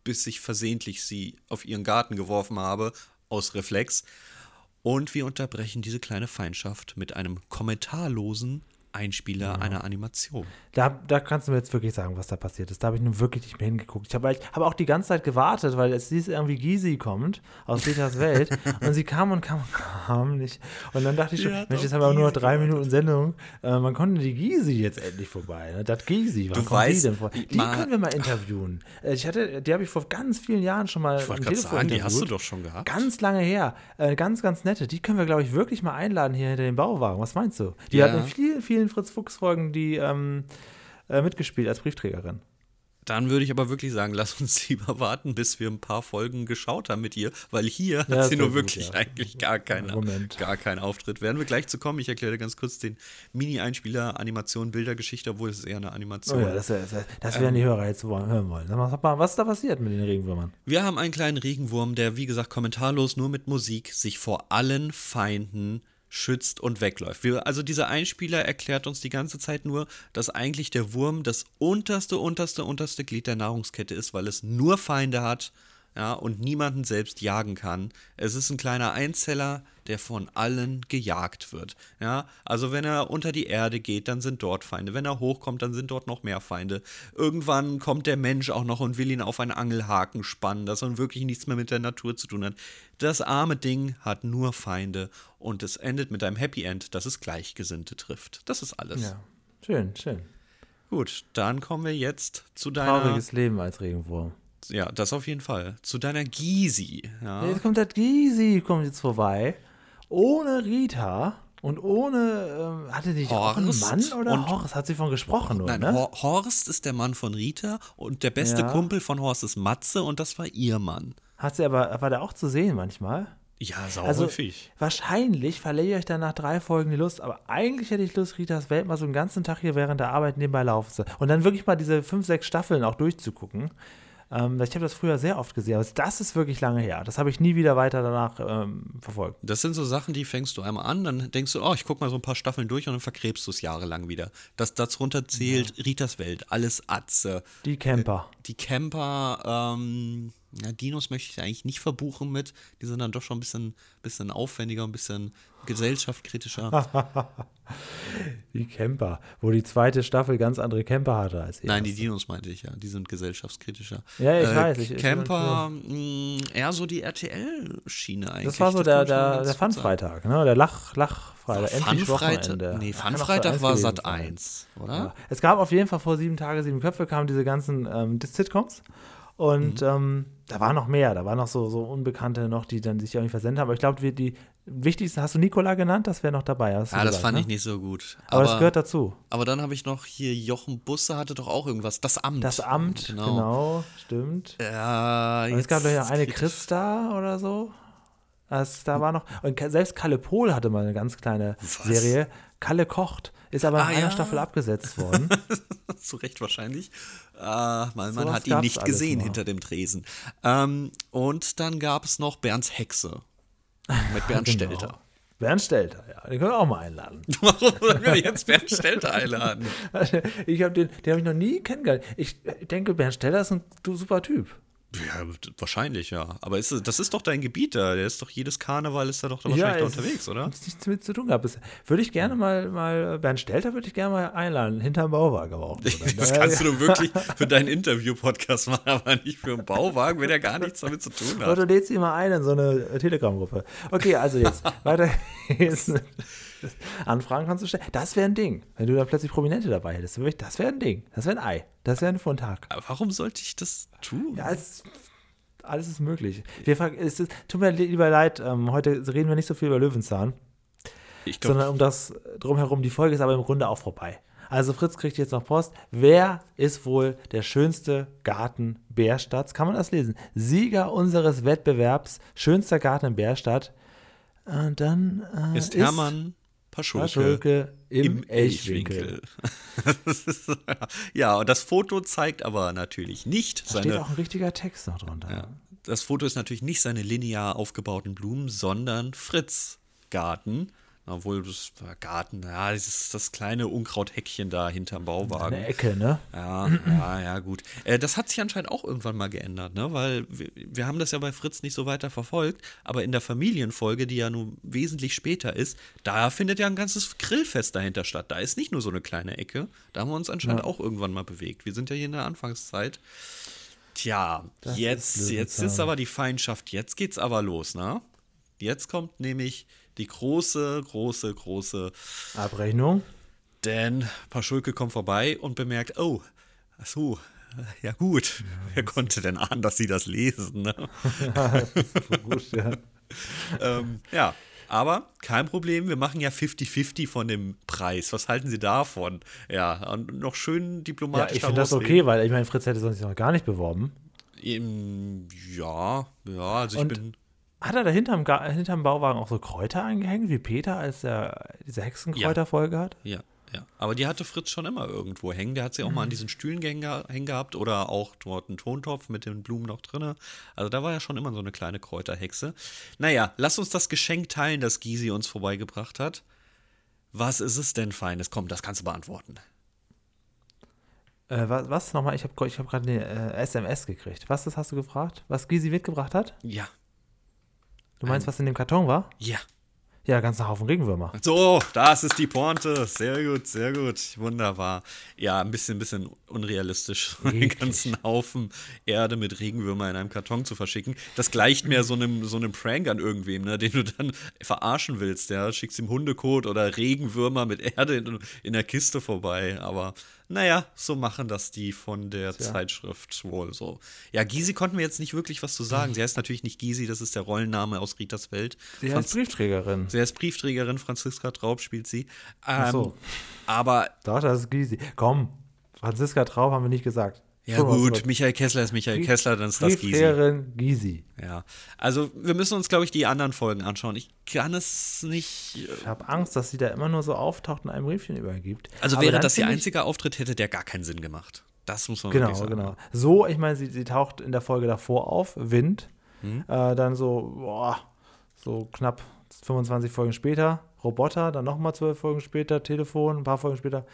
bis ich versehentlich sie auf ihren Garten geworfen habe, aus Reflex. Und wir unterbrechen diese kleine Feindschaft mit einem kommentarlosen Einspieler ja. einer Animation. Da, da kannst du mir jetzt wirklich sagen, was da passiert ist. Da habe ich nun wirklich nicht mehr hingeguckt. Ich habe hab auch die ganze Zeit gewartet, weil es hieß irgendwie, Gysi kommt aus Ritas Welt und sie kam und kam und kam nicht. Und dann dachte ich schon, ja, Mensch, jetzt haben wir aber nur noch drei Minuten Sendung. Äh, man konnte die Gysi jetzt endlich vorbei. Ne? Das Gysi, wann kommt die denn vor? Die können wir mal interviewen. Ich hatte, die habe ich vor ganz vielen Jahren schon mal ich am Telefon sagen, interviewt. Die hast du doch schon gehabt. Ganz lange her. Äh, ganz, ganz nette. Die können wir, glaube ich, wirklich mal einladen hier hinter dem Bauwagen. Was meinst du? Die ja. hat viel, viel Fritz-Fuchs-Folgen, die ähm, äh, mitgespielt als Briefträgerin. Dann würde ich aber wirklich sagen, lass uns lieber warten, bis wir ein paar Folgen geschaut haben mit ihr, weil hier ja, hat sie nur wirklich gut, ja. eigentlich gar keinen, gar keinen Auftritt. Werden wir gleich zu kommen. Ich erkläre ganz kurz den Mini-Einspieler, Animation, Bildergeschichte, obwohl es eher eine Animation ist. Oh ja, das, das, das werden ähm, die Hörer jetzt hören wollen. Was ist da passiert mit den Regenwürmern? Wir haben einen kleinen Regenwurm, der, wie gesagt, kommentarlos nur mit Musik sich vor allen Feinden schützt und wegläuft. Wir, also dieser Einspieler erklärt uns die ganze Zeit nur, dass eigentlich der Wurm das unterste, unterste, unterste Glied der Nahrungskette ist, weil es nur Feinde hat, ja, und niemanden selbst jagen kann. Es ist ein kleiner Einzeller, der von allen gejagt wird. Ja, also wenn er unter die Erde geht, dann sind dort Feinde. Wenn er hochkommt, dann sind dort noch mehr Feinde. Irgendwann kommt der Mensch auch noch und will ihn auf einen Angelhaken spannen, dass er wirklich nichts mehr mit der Natur zu tun hat. Das arme Ding hat nur Feinde und es endet mit einem Happy End, dass es Gleichgesinnte trifft. Das ist alles. Ja, schön, schön. Gut, dann kommen wir jetzt zu deiner... Trauriges Leben als Regenwurm. Ja, das auf jeden Fall. Zu deiner Gysi. Ja. Jetzt kommt der Gysi, kommt jetzt vorbei. Ohne Rita und ohne, ähm, hatte die auch einen Mann oder und, Horst? Hat sie von gesprochen, nein, oder? Nein, ne? Horst ist der Mann von Rita und der beste ja. Kumpel von Horst ist Matze und das war ihr Mann. Hat sie aber, war der auch zu sehen manchmal? Ja, sau also, häufig. Wahrscheinlich verliere ich euch dann nach drei Folgen die Lust, aber eigentlich hätte ich Lust, Ritas Welt mal so einen ganzen Tag hier während der Arbeit nebenbei laufen zu. Und dann wirklich mal diese fünf, sechs Staffeln auch durchzugucken. Ähm, ich habe das früher sehr oft gesehen, aber das ist wirklich lange her. Das habe ich nie wieder weiter danach ähm, verfolgt. Das sind so Sachen, die fängst du einmal an, dann denkst du, oh, ich gucke mal so ein paar Staffeln durch und dann verkrebst du es jahrelang wieder. Das darunter zählt ja. Ritas Welt, alles Atze. Die Camper. Äh, die Camper, ähm, ja, Dinos möchte ich eigentlich nicht verbuchen mit. Die sind dann doch schon ein bisschen, bisschen aufwendiger, ein bisschen gesellschaftskritischer. Die Camper, wo die zweite Staffel ganz andere Camper hatte als ich. Nein, die Dinos meinte ich ja, die sind gesellschaftskritischer. Ja, ich äh, weiß. Ich, Camper, ich, ich, mh, eher so die R T L-Schiene eigentlich. Das war so das der, der Fun-Freitag, ne? Der Lach, Lach. Fun-Freitag nee, Fun war Sat eins, oder? Ja. Es gab auf jeden Fall vor sieben Tage, sieben Köpfe kamen diese ganzen ähm, Sitcoms und mhm. ähm, da war noch mehr, da waren noch so, so Unbekannte noch, die dann sich irgendwie versendet haben. Aber ich glaube, die, die wichtigsten, hast du Nicola genannt? Das wäre noch dabei. Ja, das gesagt, fand ne? ich nicht so gut. Aber, aber das gehört dazu. Aber dann habe ich noch hier, Jochen Busse hatte doch auch irgendwas. Das Amt. Das Amt, genau, genau, stimmt. Ja, aber es gab doch ja eine Christa oder so. Also, da war noch, und selbst Kalle Pohl hatte mal eine ganz kleine Was? Serie. Kalle kocht. Ist aber in ah, einer ja. Staffel abgesetzt worden. Zu Recht wahrscheinlich. Äh, weil so man hat ihn nicht gesehen mal. hinter dem Tresen. Ähm, und dann gab es noch Bernds Hexe. Mit Bernd genau. Stelter. Bernd Stelter, ja. Den können wir auch mal einladen. Warum können wir jetzt Bernd Stelter einladen? Ich hab den den habe ich noch nie kennengelernt. Ich denke, Bernd Stelter ist ein super Typ. Ja, wahrscheinlich, ja. Aber ist, das ist doch dein Gebiet da. Der ist doch jedes Karneval ist da doch da wahrscheinlich ja, da unterwegs, ist, oder? Ja, nichts mit zu tun gehabt. Würde ich gerne mal, mal Bernd Stelter würde ich gerne mal einladen. Hinterm Bauwagen aber auch. Das kannst du nur wirklich für deinen Interview-Podcast machen, aber nicht für einen Bauwagen, wenn er gar nichts damit zu tun hat. Oder du lädst ihn mal ein in so eine Telegram-Gruppe. Okay, also jetzt weiter. Anfragen kannst du stellen. Das wäre ein Ding. Wenn du da plötzlich Prominente dabei hättest, das wäre ein Ding. Das wäre ein Ei. Das wäre ein Fronttag. Aber warum sollte ich das tun? Ja, es, alles ist möglich. Wir fragen, es ist, tut mir lieber leid, ähm, heute reden wir nicht so viel über Löwenzahn. Ich glaub, sondern um das drumherum. Die Folge ist aber im Grunde auch vorbei. Also Fritz kriegt jetzt noch Post. Wer ist wohl der schönste Garten Bärstadts? Kann man das lesen? Sieger unseres Wettbewerbs, schönster Garten in Bärstadt. Äh, dann äh, ist Hermann... Paschulke, Paschulke im, im Elchwinkel. Elchwinkel. Ja, und das Foto zeigt aber natürlich nicht da seine... Da steht auch ein richtiger Text noch drunter. Ja, das Foto ist natürlich nicht seine linear aufgebauten Blumen, sondern Fritz Garten. Obwohl, das Garten, ja, das ist das kleine Unkrauthäckchen da hinterm Bauwagen. Eine Ecke, ne? Ja, ja, ja, gut. Äh, das hat sich anscheinend auch irgendwann mal geändert, ne? Weil wir, wir haben das ja bei Fritz nicht so weiter verfolgt, aber in der Familienfolge, die ja nun wesentlich später ist, da findet ja ein ganzes Grillfest dahinter statt. Da ist nicht nur so eine kleine Ecke, da haben wir uns anscheinend ja. auch irgendwann mal bewegt. Wir sind ja hier in der Anfangszeit. Tja, das jetzt ist, jetzt ist aber die Feindschaft, jetzt geht's aber los, ne? Jetzt kommt nämlich die große, große, große Abrechnung. Denn Paschulke kommt vorbei und bemerkt, oh, ach so, ja gut. Ja, wer konnte denn ahnen, dass sie das lesen? Ne? Ja, das ist so gut, ja. ähm, ja, aber kein Problem, wir machen ja fifty fifty von dem Preis. Was halten Sie davon? Ja, und noch schön diplomatisch. Ja, ich finde das okay, weil ich meine, Fritz hätte sonst noch gar nicht beworben. Ähm, ja, ja, also und ich bin... Hat er da hinterm, hinterm Bauwagen auch so Kräuter angehängt, wie Peter, als er diese Hexenkräuterfolge ja. hat? Ja, ja. Aber die hatte Fritz schon immer irgendwo hängen. Der hat sie auch mhm. mal an diesen Stühlen hängen gehabt oder auch dort einen Tontopf mit den Blumen noch drin. Also da war ja schon immer so eine kleine Kräuterhexe. Naja, lass uns das Geschenk teilen, das Gysi uns vorbeigebracht hat. Was ist es denn Feines? Komm, das kannst du beantworten. Äh, was, was nochmal? Ich habe ich hab gerade eine äh, S M S gekriegt. Was das hast du gefragt? Was Gysi mitgebracht hat? Ja. Du meinst, was in dem Karton war? Ja. Ja, ganz ein Haufen Regenwürmer. So, das ist die Pointe. Sehr gut, sehr gut. Wunderbar. Ja, ein bisschen, ein bisschen unrealistisch, den ganzen Haufen Erde mit Regenwürmer in einem Karton zu verschicken. Das gleicht mir so einem, so einem Prank an irgendwem, ne, den du dann verarschen willst. Ja, schickst ihm Hundekot oder Regenwürmer mit Erde in, in der Kiste vorbei. Aber naja, so machen das die von der Tja. Zeitschrift wohl so. Ja, Gysi konnten wir jetzt nicht wirklich was zu sagen. Sie heißt natürlich nicht Gysi, das ist der Rollenname aus Ritas Welt. Sie Franz- heißt Briefträgerin. Sie heißt Briefträgerin, Franziska Traub spielt sie. Ähm, Ach so. Aber doch, das ist Gysi. Komm, Franziska Traub haben wir nicht gesagt. Ja gut, Michael Kessler ist Michael Kessler, dann ist das Gysi. Briefträgerin Gysi. Ja, also wir müssen uns, glaube ich, die anderen Folgen anschauen. Ich kann es nicht... Ich habe Angst, dass sie da immer nur so auftaucht und ein Briefchen übergibt. Also aber wäre das ihr einziger Auftritt, hätte der gar keinen Sinn gemacht. Das muss man genau, wirklich sagen. Genau, genau. So, ich meine, sie, sie taucht in der Folge davor auf, Wind, hm. äh, dann so, boah, so knapp fünfundzwanzig Folgen später, Roboter, dann nochmal zwölf Folgen später, Telefon, ein paar Folgen später,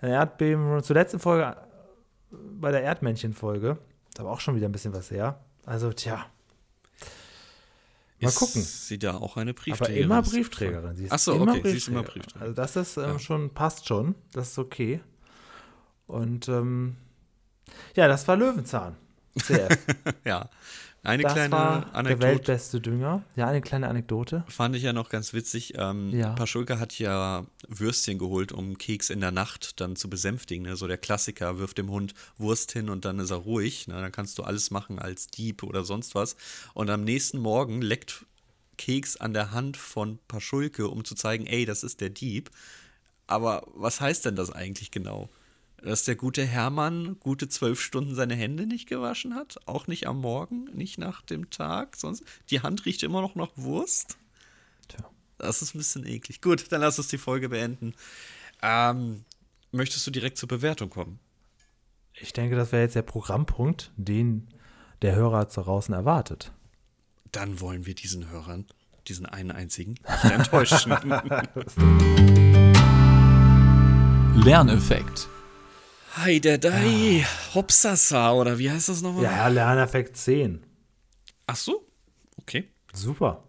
ein Erdbeben, zur letzten Folge... Bei der Erdmännchen-Folge, da war auch schon wieder ein bisschen was her. Also, tja. Mal ist gucken. Sie da auch eine Briefträgerin? Aber immer Briefträgerin. Sie ist Ach so, immer okay, Briefträgerin. Sie ist immer Briefträgerin. Also, das ist ähm, ja. schon, passt schon. Das ist okay. Und, ähm, ja, das war Löwenzahn. C F. Ja. Eine das kleine war Anekdote. Der weltbeste Dünger. Ja, eine kleine Anekdote. Fand ich ja noch ganz witzig. Ähm, ja. Paschulke hat ja Würstchen geholt, um Keks in der Nacht dann zu besänftigen. Ne? So der Klassiker, wirft dem Hund Wurst hin und dann ist er ruhig. Ne? Dann kannst du alles machen als Dieb oder sonst was. Und am nächsten Morgen leckt Keks an der Hand von Paschulke, um zu zeigen, ey, das ist der Dieb. Aber was heißt denn das eigentlich genau? Dass der gute Hermann gute zwölf Stunden seine Hände nicht gewaschen hat, auch nicht am Morgen, nicht nach dem Tag, sonst die Hand riecht immer noch nach Wurst. Tja. Das ist ein bisschen eklig. Gut, dann lass uns die Folge beenden. Ähm, möchtest du direkt zur Bewertung kommen? Ich denke, das wäre jetzt der Programmpunkt, den der Hörer draußen erwartet. Dann wollen wir diesen Hörern, diesen einen einzigen, nicht enttäuschen. Lerneffekt. Hi, der Dai. Ah. Hopsasa, oder wie heißt das nochmal? Ja, Lerneffekt zehn. Ach so, okay. Super.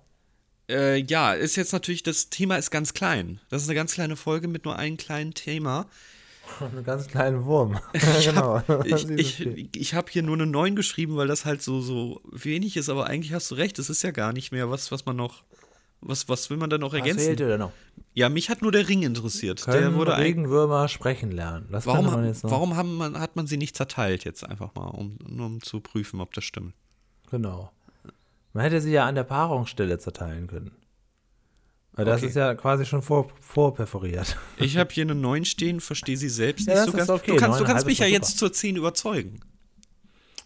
Äh, ja, ist jetzt natürlich, das Thema ist ganz klein. Das ist eine ganz kleine Folge mit nur einem kleinen Thema. Einen ganz kleinen Wurm. Ich habe genau. ich, ich, ich hab hier nur eine neun geschrieben, weil das halt so, so wenig ist, aber eigentlich hast du recht, es ist ja gar nicht mehr was, was man noch, was, was will man da noch ergänzen? Was fehlt dir denn noch? Ja, mich hat nur der Ring interessiert. Können der wurde Regenwürmer ein... sprechen lernen. Das warum man jetzt noch... warum haben man, hat man sie nicht zerteilt jetzt einfach mal, um, nur um zu prüfen, ob das stimmt? Genau. Man hätte sie ja an der Paarungsstelle zerteilen können. Weil das okay. ist ja quasi schon vor, vorperforiert. Ich habe hier eine neun stehen, verstehe sie selbst ja, nicht so ganz. Okay. Du kannst, du kannst mich ja super. jetzt zur zehn überzeugen.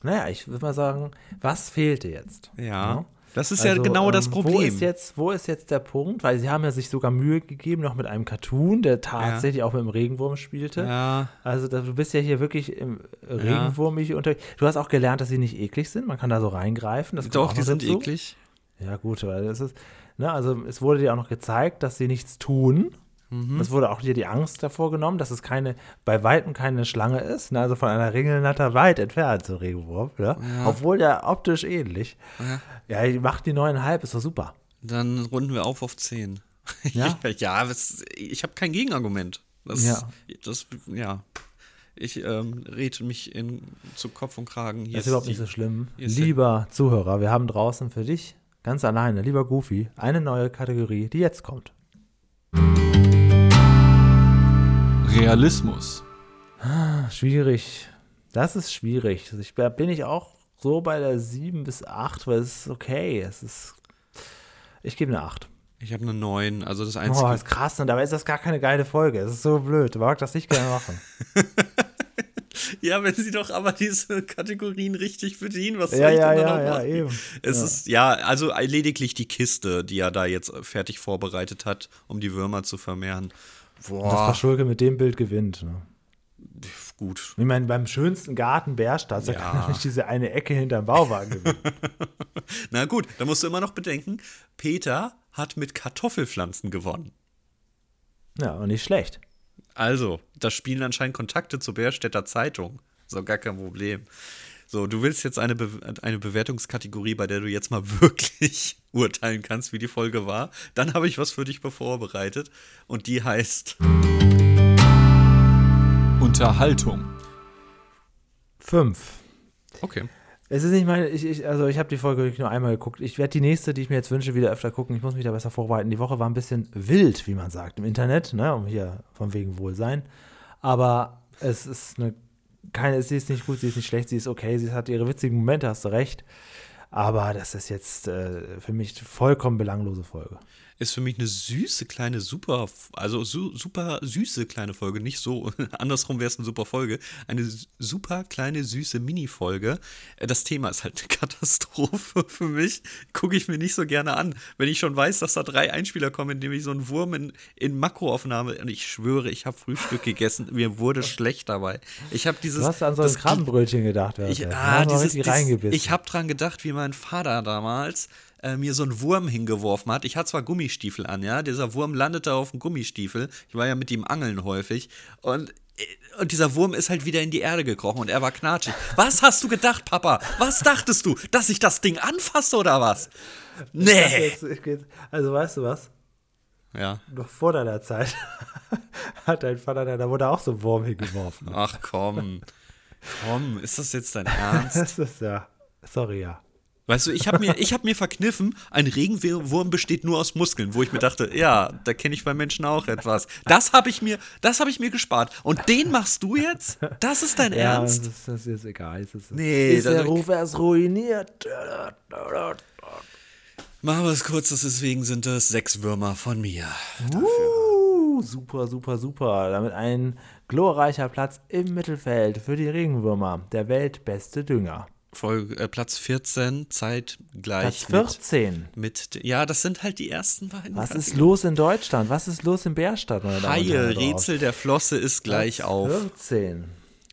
Naja, ich würde mal sagen, was fehlte jetzt? Ja, ja. das ist also, ja genau ähm, das Problem. Wo ist, jetzt, wo ist jetzt der Punkt? Weil sie haben ja sich sogar Mühe gegeben, noch mit einem Cartoon, der tatsächlich ja. auch mit dem Regenwurm spielte. Ja. Also du bist ja hier wirklich im Regenwurm ja. unterwegs. Du hast auch gelernt, dass sie nicht eklig sind. Man kann da so reingreifen. Das Doch, die sind dazu. eklig. Ja gut, weil das ist... Ne, also es wurde dir auch noch gezeigt, dass sie nichts tun. Mhm. Es wurde auch dir die Angst davor genommen, dass es keine, bei Weitem keine Schlange ist. Ne, also von einer Ringelnatter weit entfernt, so Regenwurm. Ne? Ja. Obwohl der optisch ähnlich. Ja, ja macht die neun Komma fünf, ist doch super. Dann runden wir auf auf zehn. Ja, ja was, ich habe kein Gegenargument. Das, ja. Das, ja. Ich ähm, rede mich in, zu Kopf und Kragen. Hier das ist überhaupt die, nicht so schlimm. Lieber die. Zuhörer, wir haben draußen für dich... Ganz alleine, lieber Goofy, eine neue Kategorie, die jetzt kommt. Realismus. Ah, schwierig. Das ist schwierig. Ich, da bin ich auch so bei der sieben bis acht, weil es ist okay. Es ist, ich gebe eine acht. Ich habe eine neun. Also das einzige. Oh, das ist krass. Und dabei ist das gar keine geile Folge. Es ist so blöd. Mag das nicht gerne machen. Ja, wenn sie doch aber diese Kategorien richtig verdienen, was soll ja, ich denn ja, da noch ja, machen? Ja, eben. Es ja. ist, ja, also lediglich die Kiste, die er da jetzt fertig vorbereitet hat, um die Würmer zu vermehren. Boah. Und dass Paschulke mit dem Bild gewinnt, ne? Gut. Ich meine, beim schönsten Garten Bärstadt, da ja. kann man nicht diese eine Ecke hinterm Bauwagen gewinnen. Na gut, da musst du immer noch bedenken, Peter hat mit Kartoffelpflanzen gewonnen. Ja, und nicht schlecht. Also, da spielen anscheinend Kontakte zur Bärstädter Zeitung. So, gar kein Problem. So, du willst jetzt eine, Be- eine Bewertungskategorie, bei der du jetzt mal wirklich urteilen kannst, wie die Folge war. Dann habe ich was für dich vorbereitet. Und die heißt... Unterhaltung. Fünf. Okay. Es ist nicht meine... Ich, ich, also, ich habe die Folge wirklich nur einmal geguckt. Ich werde die nächste, die ich mir jetzt wünsche, wieder öfter gucken. Ich muss mich da besser vorbereiten. Die Woche war ein bisschen wild, wie man sagt, im Internet. Ne? Um hier von wegen Wohlsein. Aber es ist eine... Keine, sie ist nicht gut, sie ist nicht schlecht, sie ist okay, sie hat ihre witzigen Momente, hast du recht. Aber das ist jetzt äh, für mich eine vollkommen belanglose Folge. Ist für mich eine süße kleine super, also su- super süße kleine Folge, nicht so, andersrum wäre es eine super Folge, eine super kleine süße Mini-Folge. Das Thema ist halt eine Katastrophe für mich, gucke ich mir nicht so gerne an. Wenn ich schon weiß, dass da drei Einspieler kommen, indem ich so einen Wurm in, in Makroaufnahme, und ich schwöre, ich habe Frühstück gegessen, mir wurde schlecht dabei. Ich habe dieses... Du hast an so ein Krabbenbrötchen gedacht. Ich, ah, dieses, dieses, ich habe dran gedacht, wie mein Vater damals... mir so einen Wurm hingeworfen hat. Ich hatte zwar Gummistiefel an, ja. Dieser Wurm landet da auf dem Gummistiefel. Ich war ja mit ihm angeln häufig. Und, und dieser Wurm ist halt wieder in die Erde gekrochen und er war knatschig. Was hast du gedacht, Papa? Was dachtest du? Dass ich das Ding anfasse oder was? Nee. Jetzt, also weißt du was? Ja. Noch vor deiner Zeit hat dein Vater, da wurde auch so ein Wurm hingeworfen. Ach komm. Komm, ist das jetzt dein Ernst? Das ist ja. Sorry, ja. Weißt du, ich habe mir, hab mir verkniffen, ein Regenwurm besteht nur aus Muskeln, wo ich mir dachte, ja, da kenne ich bei Menschen auch etwas. Das habe ich, hab ich mir gespart. Und den machst du jetzt? Das ist dein ja, Ernst? Das, das ist egal. Das ist, nee, ist der Ruf erst ruiniert. Machen wir es kurz, deswegen sind es sechs Würmer von mir. Uh, super, super, super. Damit ein glorreicher Platz im Mittelfeld für die Regenwürmer. Der weltbeste Dünger. Folge, äh, Platz vierzehn, zeitgleich. Platz vierzehn? Mit, mit, ja, das sind halt die ersten beiden. Was ist los in Deutschland? Was ist los in Bärstadt? Heil, Rätsel der Flosse ist gleich Platz auf. vierzehn.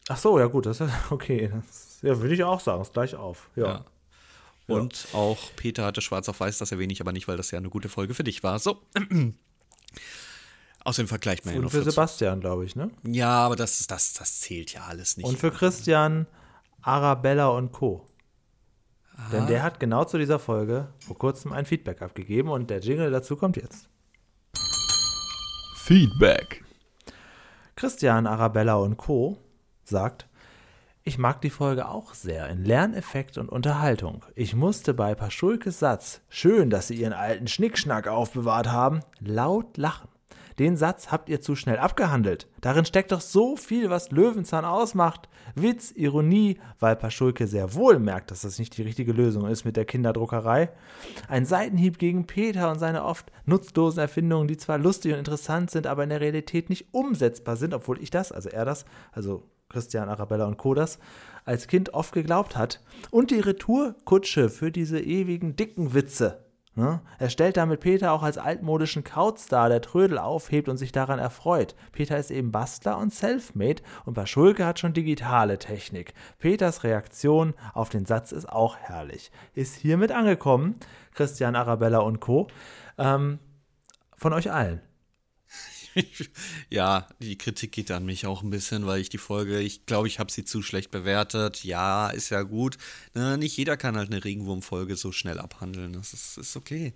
Ach so, ja gut, das ist okay. Das, ja, würde ich auch sagen, ist gleich auf. Ja. ja. Und ja. auch Peter hatte schwarz auf weiß, das erwähne ich aber nicht, weil das ja eine gute Folge für dich war. So. Aus dem Vergleich mehr. Und für Sebastian, glaube ich, ne? Ja, aber das, das, das zählt ja alles nicht. Und für Christian, Arabella und Co. Aha. Denn der hat genau zu dieser Folge vor kurzem ein Feedback abgegeben und der Jingle dazu kommt jetzt. Feedback. Christian, Arabella und Co. sagt, ich mag die Folge auch sehr in Lerneffekt und Unterhaltung. Ich musste bei Paschulkes Satz, schön, dass sie ihren alten Schnickschnack aufbewahrt haben, laut lachen. Den Satz habt ihr zu schnell abgehandelt. Darin steckt doch so viel, was Löwenzahn ausmacht. Witz, Ironie, weil Paschulke sehr wohl merkt, dass das nicht die richtige Lösung ist mit der Kinderdruckerei. Ein Seitenhieb gegen Peter und seine oft nutzlosen Erfindungen, die zwar lustig und interessant sind, aber in der Realität nicht umsetzbar sind, obwohl ich das, also er das, also Christian, Arabella und Co. das, als Kind oft geglaubt hat. Und die Retourkutsche für diese ewigen dicken Witze. Er stellt damit Peter auch als altmodischen Couchstar, der Trödel aufhebt und sich daran erfreut. Peter ist eben Bastler und Selfmade und Paschulke hat schon digitale Technik. Peters Reaktion auf den Satz ist auch herrlich. Ist hiermit angekommen, Christian, Arabella und Co. Ähm, von euch allen. Ja, die Kritik geht an mich auch ein bisschen, weil ich die Folge, ich glaube, ich habe sie zu schlecht bewertet. Ja, ist ja gut. Na, nicht jeder kann halt eine Regenwurmfolge so schnell abhandeln. Das ist, ist okay.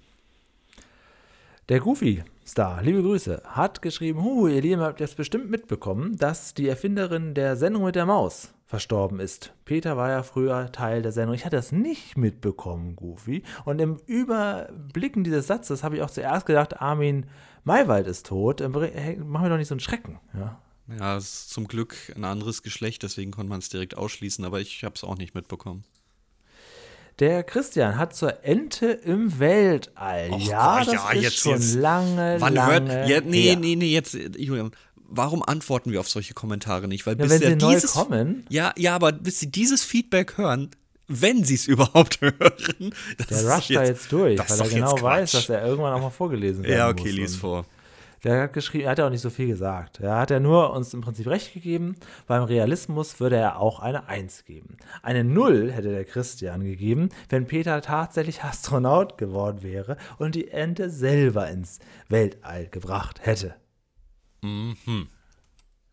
Der Goofy-Star, liebe Grüße, hat geschrieben, Hu, ihr Lieben habt jetzt bestimmt mitbekommen, dass die Erfinderin der Sendung mit der Maus verstorben ist. Peter war ja früher Teil der Sendung. Ich hatte das nicht mitbekommen, Goofy. Und im Überblicken dieses Satzes habe ich auch zuerst gedacht, Armin Maywald ist tot. Hey, mach mir doch nicht so einen Schrecken. Ja, ja, es ist zum Glück ein anderes Geschlecht, deswegen konnte man es direkt ausschließen, aber ich habe es auch nicht mitbekommen. Der Christian hat zur Ente im Weltall. Och, ja, das ja, ist jetzt, schon jetzt, lange, wann lange hört, ja, nee, her. nee, nee, jetzt, Julian. Warum antworten wir auf solche Kommentare nicht? Weil ja, bis wenn sie dieses, neu kommen. Ja, ja, aber bis sie dieses Feedback hören, wenn sie es überhaupt hören. Der rusht da jetzt durch, weil er genau weiß, dass er irgendwann auch mal vorgelesen werden muss. Ja, okay, muss lies vor. Der hat geschrieben, er hat ja auch nicht so viel gesagt. Er hat ja nur uns im Prinzip recht gegeben. Beim Realismus würde er auch eine eins geben. Eine null hätte der Christian gegeben, wenn Peter tatsächlich Astronaut geworden wäre und die Ente selber ins Weltall gebracht hätte. Mhm.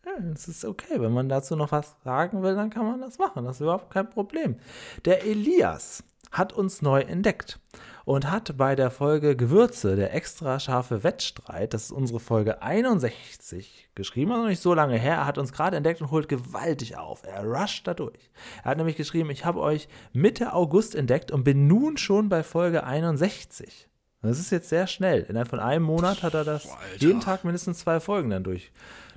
Ja, das ist okay. Wenn man dazu noch was sagen will, dann kann man das machen. Das ist überhaupt kein Problem. Der Elias hat uns neu entdeckt und hat bei der Folge Gewürze, der extra scharfe Wettstreit, das ist unsere Folge einundsechzig, geschrieben, also nicht so lange her, er hat uns gerade entdeckt und holt gewaltig auf. Er rusht da durch. Er hat nämlich geschrieben, ich habe euch Mitte August entdeckt und bin nun schon bei Folge einundsechzig. Das ist jetzt sehr schnell. Innerhalb von einem Monat hat er das Alter. jeden Tag mindestens zwei Folgen dann durch,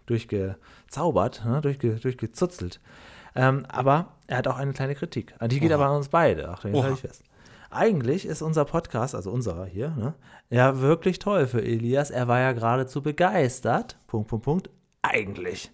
durchgezaubert, ne? Durchge, durchgezuzelt. Ähm, aber er hat auch eine kleine Kritik. Die geht Oha. aber an uns beide. Ach, den halte ich fest. Eigentlich ist unser Podcast, also unserer hier, ne? ja wirklich toll für Elias. Er war ja geradezu begeistert. Punkt, Punkt, Punkt. Eigentlich.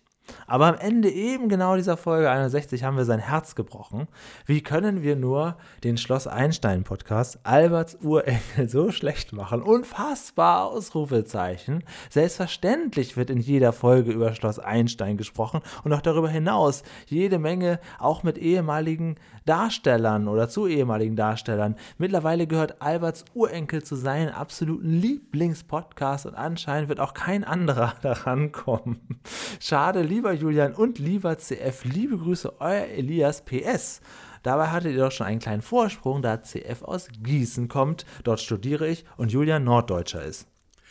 Aber am Ende eben genau dieser Folge einundsechzig haben wir sein Herz gebrochen. Wie können wir nur den Schloss Einstein Podcast Alberts Urenkel so schlecht machen? Unfassbar, Ausrufezeichen. Selbstverständlich wird in jeder Folge über Schloss Einstein gesprochen und auch darüber hinaus jede Menge auch mit ehemaligen Darstellern oder zu ehemaligen Darstellern. Mittlerweile gehört Alberts Urenkel zu seinen absoluten Lieblingspodcasts und anscheinend wird auch kein anderer daran kommen. Schade, liebe Lieber Julian und lieber C F, liebe Grüße, euer Elias P S. Dabei hattet ihr doch schon einen kleinen Vorsprung, da C F aus Gießen kommt. Dort studiere ich und Julian Norddeutscher ist.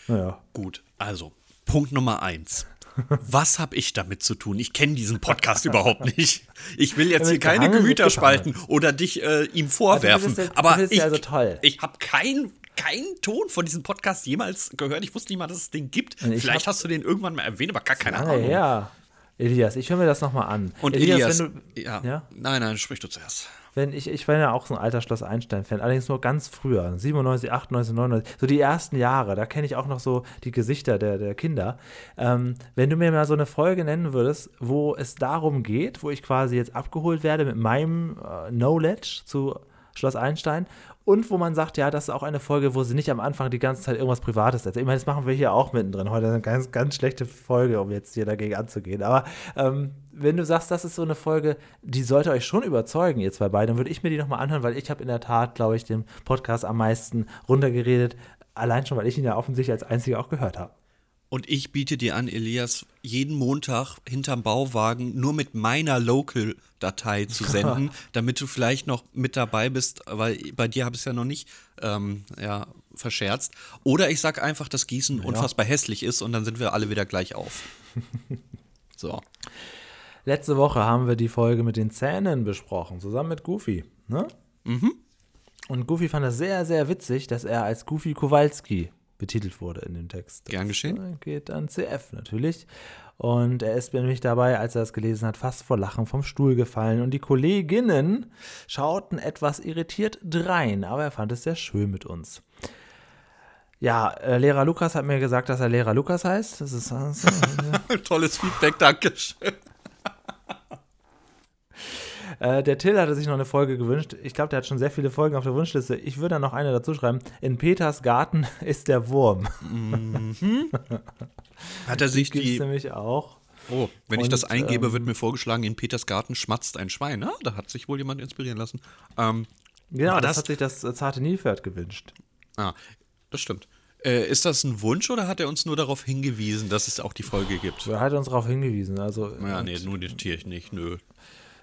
Naja. Gut, also Punkt Nummer eins. Was habe ich damit zu tun? Ich kenne diesen Podcast überhaupt nicht. Ich will jetzt hier keine Gemüter spalten oder dich äh, ihm vorwerfen. Also, ja, aber ich, ja also toll. ich habe keinen keinen Ton von diesem Podcast jemals gehört. Ich wusste nicht mal, dass es den gibt. Vielleicht hab, hast du den irgendwann mal erwähnt, aber gar keine Ahnung. Ja. Elias, ich höre mir das nochmal an. Und Elias, Elias wenn du, ja. ja. Nein, nein, sprich du zuerst. Wenn ich, ich war ja auch so ein alter Schloss Einstein-Fan, allerdings nur ganz früher, siebenundneunzig, achtundneunzig, neunundneunzig, so die ersten Jahre, da kenne ich auch noch so die Gesichter der, der Kinder. Ähm, wenn du mir mal so eine Folge nennen würdest, wo es darum geht, wo ich quasi jetzt abgeholt werde mit meinem äh, Knowledge zu Schloss Einstein und wo man sagt, ja, das ist auch eine Folge, wo sie nicht am Anfang die ganze Zeit irgendwas Privates erzählen. Ich meine, das machen wir hier auch mittendrin. Heute eine ganz, ganz schlechte Folge, um jetzt hier dagegen anzugehen. Aber ähm, wenn du sagst, das ist so eine Folge, die sollte euch schon überzeugen, ihr zwei beiden, dann würde ich mir die nochmal anhören, weil ich habe in der Tat, glaube ich, den Podcast am meisten runtergeredet. Allein schon, weil ich ihn ja offensichtlich als Einziger auch gehört habe. Und ich biete dir an, Elias, jeden Montag hinterm Bauwagen nur mit meiner Local-Datei zu senden, damit du vielleicht noch mit dabei bist, weil bei dir habe ich es ja noch nicht ähm, ja, verscherzt. Oder ich sage einfach, dass Gießen ja. unfassbar hässlich ist und dann sind wir alle wieder gleich auf. So. Letzte Woche haben wir die Folge mit den Zähnen besprochen, zusammen mit Goofy. Ne? Mhm. Und Goofy fand das sehr, sehr witzig, dass er als Goofy Kowalski betitelt wurde in dem Text. Gern geschehen. Geht an C F natürlich. Und er ist nämlich dabei, als er das gelesen hat, fast vor Lachen vom Stuhl gefallen. Und die Kolleginnen schauten etwas irritiert drein, aber er fand es sehr schön mit uns. Ja, äh, Lehrer Lukas hat mir gesagt, dass er Lehrer Lukas heißt. Das ist das, äh, tolles Feedback, danke schön. Äh, der Till hatte sich noch eine Folge gewünscht. Ich glaube, der hat schon sehr viele Folgen auf der Wunschliste. Ich würde da noch eine dazu schreiben. In Peters Garten ist der Wurm. Mhm. Hat er sich die... Gibt's nämlich auch. Oh, wenn Und, ich das eingebe, ähm, wird mir vorgeschlagen, in Peters Garten schmatzt ein Schwein. Na, da hat sich wohl jemand inspirieren lassen. Ähm, genau, das, das hat sich das äh, zarte Nilpferd gewünscht. Ah, das stimmt. Äh, ist das ein Wunsch oder hat er uns nur darauf hingewiesen, dass es auch die Folge gibt? Er hat uns darauf hingewiesen. Also, ja, nee, nur notiere ich nicht, nö.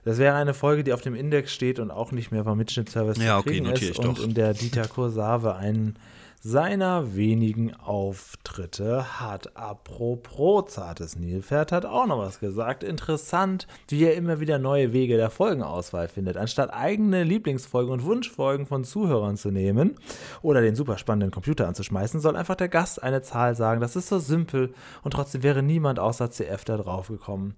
Das wäre eine Folge, die auf dem Index steht und auch nicht mehr beim Mitschnittservice ja, zu kriegen okay, ist und doch. In der Dieter Kursave einen seiner wenigen Auftritte hat. Apropos zartes Nilpferd hat auch noch was gesagt. Interessant, wie er immer wieder neue Wege der Folgenauswahl findet. Anstatt eigene Lieblingsfolgen und Wunschfolgen von Zuhörern zu nehmen oder den super spannenden Computer anzuschmeißen, soll einfach der Gast eine Zahl sagen. Das ist so simpel und trotzdem wäre niemand außer C F da drauf gekommen.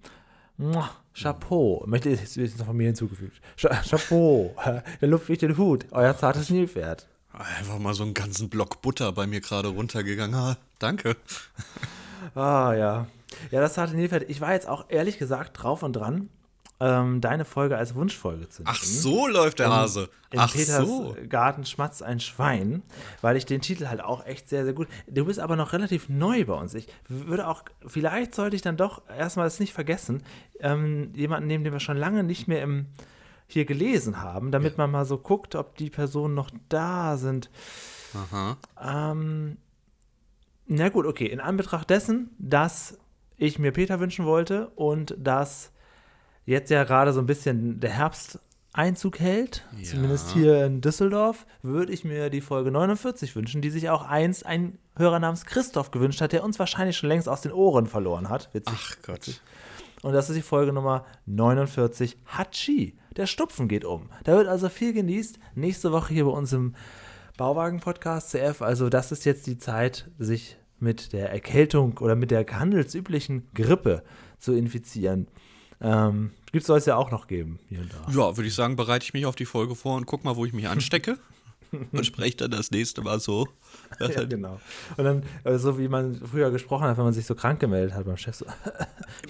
Chapeau, möchte ich jetzt noch von mir hinzugefügt. Cha- Chapeau, der Luft ich den Hut, euer zartes Nilpferd. Einfach mal so einen ganzen Block Butter bei mir gerade runtergegangen. Ah, danke. Ah, ja. Ja, das zarte Nilpferd. Ich war jetzt auch ehrlich gesagt drauf und dran, ähm, deine Folge als Wunschfolge zu nehmen. Ach, so läuft der Hase. In, in Ach Peters so. Garten schmatzt ein Schwein, weil ich den Titel halt auch echt sehr, sehr gut... Du bist aber noch relativ neu bei uns. Ich würde auch... Vielleicht sollte ich dann doch erstmal das nicht vergessen, ähm, jemanden nehmen, den wir schon lange nicht mehr im hier gelesen haben, damit ja. man mal so guckt, ob die Personen noch da sind. Aha. Ähm, na gut, okay. In Anbetracht dessen, dass ich mir Peter wünschen wollte und dass jetzt ja gerade so ein bisschen der Herbst Einzug hält, ja. zumindest hier in Düsseldorf, würde ich mir die Folge neunundvierzig wünschen, die sich auch einst ein Hörer namens Christoph gewünscht hat, der uns wahrscheinlich schon längst aus den Ohren verloren hat. Witzig. Ach Gott. Und das ist die Folge Nummer neunundvierzig, Hatschi, der Stupfen geht um. Da wird also viel genießt. Nächste Woche hier bei uns im Bauwagen-Podcast C F, also das ist jetzt die Zeit, sich mit der Erkältung oder mit der handelsüblichen Grippe zu infizieren. Ähm, gibt's soll es ja auch noch geben. Hier und da. Ja, würde ich sagen, bereite ich mich auf die Folge vor und guck mal, wo ich mich anstecke. Und spreche dann das nächste Mal so. Ja, genau. Und dann, so wie man früher gesprochen hat, wenn man sich so krank gemeldet hat beim Chef, so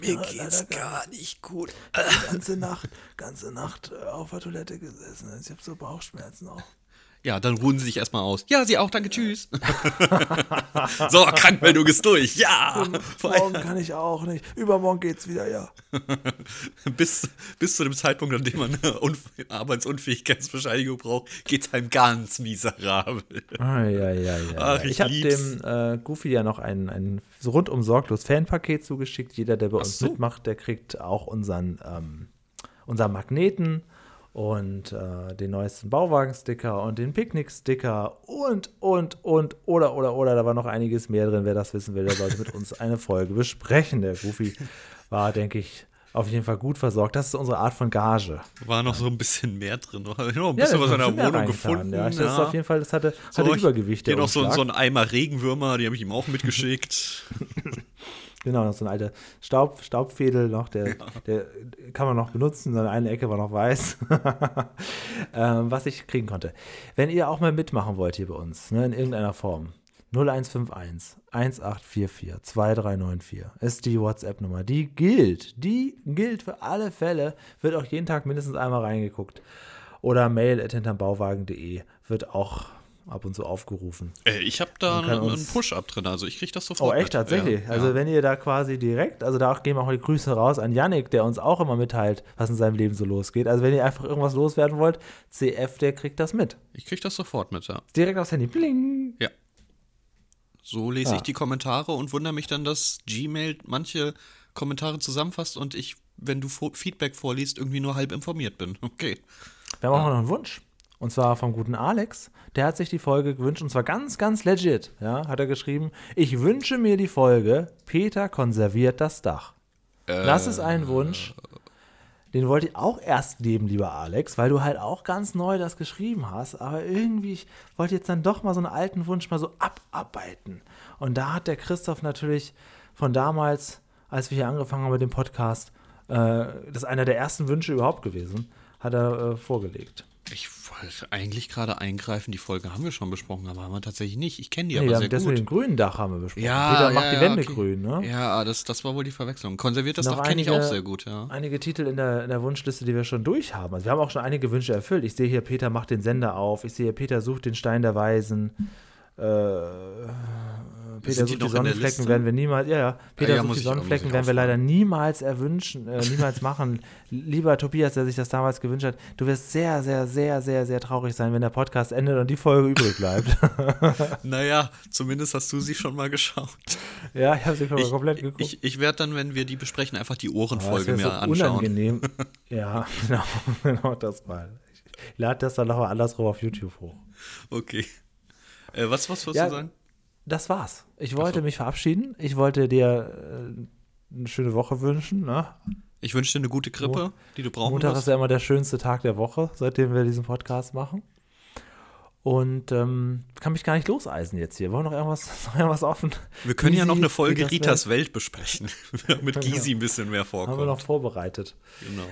mir geht's gar nicht gut. Die ganze Nacht, ganze Nacht auf der Toilette gesessen. Ich habe so Bauchschmerzen auch. Ja, dann ruhen sie sich erstmal aus. Ja, sie auch, danke, tschüss. So, Krankmeldung ist durch, ja. Morgen kann ich auch nicht. Übermorgen geht's wieder, ja. bis, bis zu dem Zeitpunkt, an dem man eine Un- Arbeitsunfähigkeitsbescheinigung braucht, geht's einem ganz miserabel. Ah, ja, ja, ja. Ach, ich ich habe dem äh, Goofy ja noch ein, ein so rundum sorglos Fanpaket zugeschickt. Jeder, der bei uns so. mitmacht, der kriegt auch unseren, ähm, unseren Magneten. Und äh, den neuesten Bauwagen-Sticker und den Picknick-Sticker und, und, und, oder, oder, oder. Da war noch einiges mehr drin. Wer das wissen will, der sollte mit uns eine Folge besprechen. Der Goofy war, denke ich, auf jeden Fall gut versorgt. Das ist unsere Art von Gage. War noch so ein bisschen mehr drin. Noch ein bisschen ja, was in der Wohnung gefunden. Ja, ich ja. Das auf jeden Fall, das hatte, hatte so, Übergewicht. Hier noch so, so ein Eimer Regenwürmer, die habe ich ihm auch mitgeschickt. Genau, noch so eine alte Staub, Staubfädel noch, der, ja. der kann man noch benutzen, sondern eine Ecke war noch weiß, ähm, was ich kriegen konnte. Wenn ihr auch mal mitmachen wollt hier bei uns, ne, in irgendeiner Form, null eins fünf eins, eins acht vier vier, zwei drei neun vier ist die WhatsApp-Nummer. Die gilt, die gilt für alle Fälle, wird auch jeden Tag mindestens einmal reingeguckt. Oder mail at hinterm bauwagen punkt de wird auch ab und zu aufgerufen. Ey, ich habe da einen, uns, einen Push-Up drin, also ich kriege das sofort. Oh, echt, mit. Tatsächlich? Ja, also ja. Wenn ihr da quasi direkt, also da gehen wir auch die Grüße raus an Yannick, der uns auch immer mitteilt, was in seinem Leben so losgeht. Also wenn ihr einfach irgendwas loswerden wollt, C F, der kriegt das mit. Ich kriege das sofort mit, ja. Direkt aufs Handy, bling. Ja. So lese ja. ich die Kommentare und wundere mich dann, dass Gmail manche Kommentare zusammenfasst und ich, wenn du Feedback vorliest, irgendwie nur halb informiert bin. Okay. Wir haben auch noch einen Wunsch. Und zwar vom guten Alex. Der hat sich die Folge gewünscht. Und zwar ganz, ganz legit. Ja, hat er geschrieben, ich wünsche mir die Folge Peter konserviert das Dach. Äh, das ist ein Wunsch. Den wollte ich auch erst nehmen, lieber Alex, weil du halt auch ganz neu das geschrieben hast. Aber irgendwie, ich wollte jetzt dann doch mal so einen alten Wunsch mal so abarbeiten. Und da hat der Christoph natürlich von damals, als wir hier angefangen haben mit dem Podcast, äh, das ist einer der ersten Wünsche überhaupt gewesen, hat er äh, vorgelegt. Ich wollte eigentlich gerade eingreifen, die Folge haben wir schon besprochen, aber haben wir tatsächlich nicht. Ich kenne die nee, aber sehr das gut. Das mit dem grünen Dach haben wir besprochen. Ja, Peter macht ja, die Wände okay. grün, ne? Ja, das, das war wohl die Verwechslung. Konserviert das Dach kenne ich auch sehr gut, ja. Einige Titel in der, in der Wunschliste, die wir schon durch haben. Also wir haben auch schon einige Wünsche erfüllt. Ich sehe hier, Peter macht den Sender auf. Ich sehe, Peter sucht den Stein der Weisen. Äh, Peter sucht die, die Sonnenflecken, werden wir niemals, ja, ja. Peter ja, ja, sucht die Sonnenflecken, werden wir leider niemals erwünschen, äh, niemals machen. Lieber Tobias, der sich das damals gewünscht hat, du wirst sehr, sehr, sehr, sehr, sehr traurig sein, wenn der Podcast endet und die Folge übrig bleibt. Naja, zumindest hast du sie schon mal geschaut. Ja, ich habe sie schon mal ich, komplett geguckt. Ich, ich werde dann, wenn wir die besprechen, einfach die Ohrenfolge mir so anschauen. Unangenehm. Ja, genau, genau das mal. Ich lade das dann nochmal andersrum auf YouTube hoch. Okay. Äh, was was wolltest ja, du sagen? Das war's. Ich wollte so. mich verabschieden. Ich wollte dir äh, eine schöne Woche wünschen. Ne? Ich wünsche dir eine gute Grippe, die du brauchen wirst. Montag ist ja immer der schönste Tag der Woche, seitdem wir diesen Podcast machen. Und ähm, kann mich gar nicht loseisen jetzt hier. Wollen wir noch irgendwas, noch irgendwas offen? Wir können Gysi, ja noch eine Folge Ritas, Ritas Welt besprechen, damit Gysi ein bisschen mehr vorkommt. Haben wir noch vorbereitet. Genau.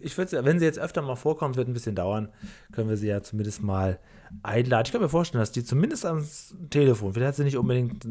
Ich würde, wenn sie jetzt öfter mal vorkommt, wird ein bisschen dauern, können wir sie ja zumindest mal einladen. Ich kann mir vorstellen, dass die zumindest am Telefon, vielleicht hat sie nicht unbedingt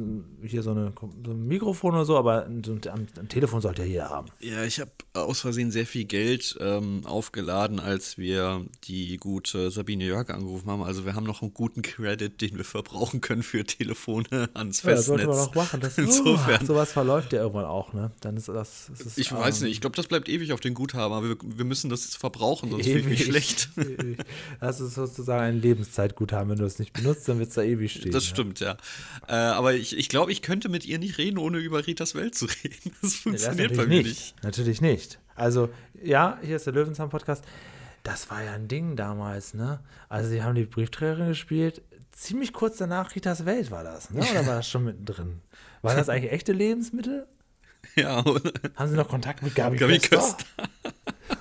hier so, eine, so ein Mikrofon oder so, aber ein, ein, ein Telefon sollte ja jeder haben. Ja, ich habe aus Versehen sehr viel Geld ähm, aufgeladen, als wir die gute Sabine Jörg angerufen haben. Also wir haben noch einen guten Credit, den wir verbrauchen können für Telefone ans Festnetz. Ja, das sollten wir noch machen. Das, Insofern. Sowas verläuft ja irgendwann auch, ne? Dann ist das. Ist das ich ähm, weiß nicht, ich glaube, das bleibt ewig auf den Guthaben, aber wir, wir müssen das jetzt verbrauchen, sonst ewig, wird es schlecht. Ewig. Das ist sozusagen eine Lebenszeitguthaben, wenn du es nicht benutzt, dann wird es da ewig stehen. Das stimmt, ja. ja. Äh, aber ich, ich glaube, ich könnte mit ihr nicht reden, ohne über Ritas Welt zu reden. Das funktioniert ja, das bei mir nicht. nicht. Natürlich nicht. Also, ja, hier ist der Löwenzahn-Podcast. Das war ja ein Ding damals, ne? Also sie haben die Briefträgerin gespielt. Ziemlich kurz danach Ritas Welt war das, ne? Oder war das schon mittendrin? Waren das eigentlich echte Lebensmittel? Ja, oder? Haben sie noch Kontakt mit Gabi, Gabi Köstner?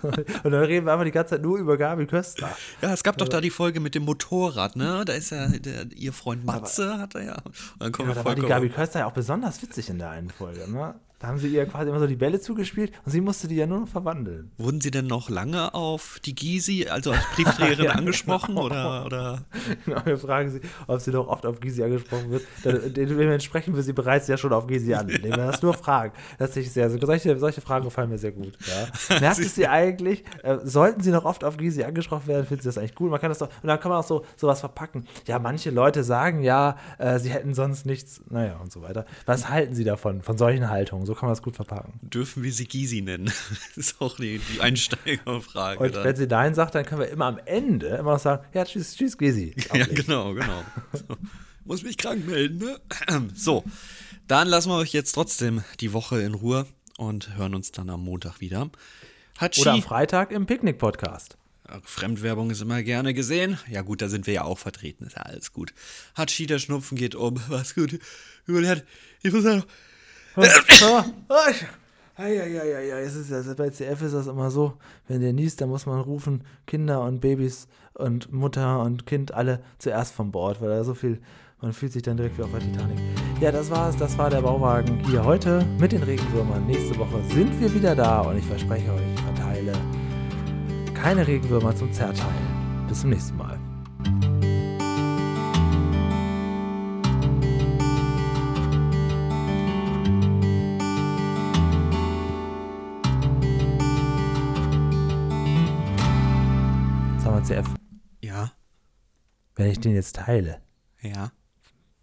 Köstner. Und dann reden wir einfach die ganze Zeit nur über Gabi Köstner. Ja, es gab doch da die Folge mit dem Motorrad, ne? Da ist ja der, ihr Freund Matze, hat er ja. Und dann kommen ja, wir da war die Gabi Köstner ja auch besonders witzig in der einen Folge, ne? Da haben sie ihr quasi immer so die Bälle zugespielt und sie musste die ja nur noch verwandeln. Wurden sie denn noch lange auf die Gysi, also als Briefträgerin, ja, angesprochen? Genau. Oder, oder? Genau, wir fragen sie, ob sie noch oft auf Gysi angesprochen wird. Dementsprechend wird sie bereits ja schon auf Gysi an. Wenn wir das nur fragen. Das ist sehr, solche, solche Fragen gefallen mir sehr gut. Ja. Merkt es sie eigentlich, äh, sollten sie noch oft auf Gysi angesprochen werden, finden sie das eigentlich gut? Man kann das doch, und dann kann man auch so sowas verpacken. Ja, manche Leute sagen ja, äh, sie hätten sonst nichts, naja und so weiter. Was halten sie davon, von solchen Haltungen? So So kann man das gut verpacken. Dürfen wir sie Gysi nennen? Das ist auch die, die Einsteigerfrage. Und dann, wenn sie Nein sagt, dann können wir immer am Ende immer noch sagen, ja, tschüss, tschüss, Gysi. Ja, genau, genau. So. Muss mich krank melden, ne? So, dann lassen wir euch jetzt trotzdem die Woche in Ruhe und hören uns dann am Montag wieder. Hatschi. Oder am Freitag im Picknick-Podcast. Fremdwerbung ist immer gerne gesehen. Ja gut, da sind wir ja auch vertreten, ist ja alles gut. Hatschi, der Schnupfen geht um. Was gut. Ich muss ja noch... Eieieiei, es ist ja, bei C F ist das immer so, wenn der niest, dann muss man rufen, Kinder und Babys und Mutter und Kind alle zuerst vom Bord, weil da so viel Man fühlt sich dann direkt wie auf der Titanic. Ja, das war's. Das war der Bauwagen hier heute mit den Regenwürmern. Nächste Woche sind wir wieder da und ich verspreche euch, ich verteile keine Regenwürmer zum Zerteilen. Bis zum nächsten Mal. Sag mal, C F. Ja? Wenn ich den jetzt teile. Ja.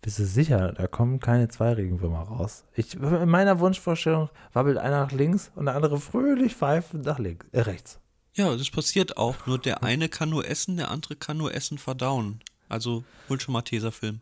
Bist du sicher, da kommen keine zwei Regenwürmer raus? Ich, in meiner Wunschvorstellung wabbelt einer nach links und der andere fröhlich pfeifend nach links, äh, rechts. Ja, das passiert auch. Nur der eine kann nur essen, der andere kann nur Essen verdauen. Also, hol schon mal Tesafilm.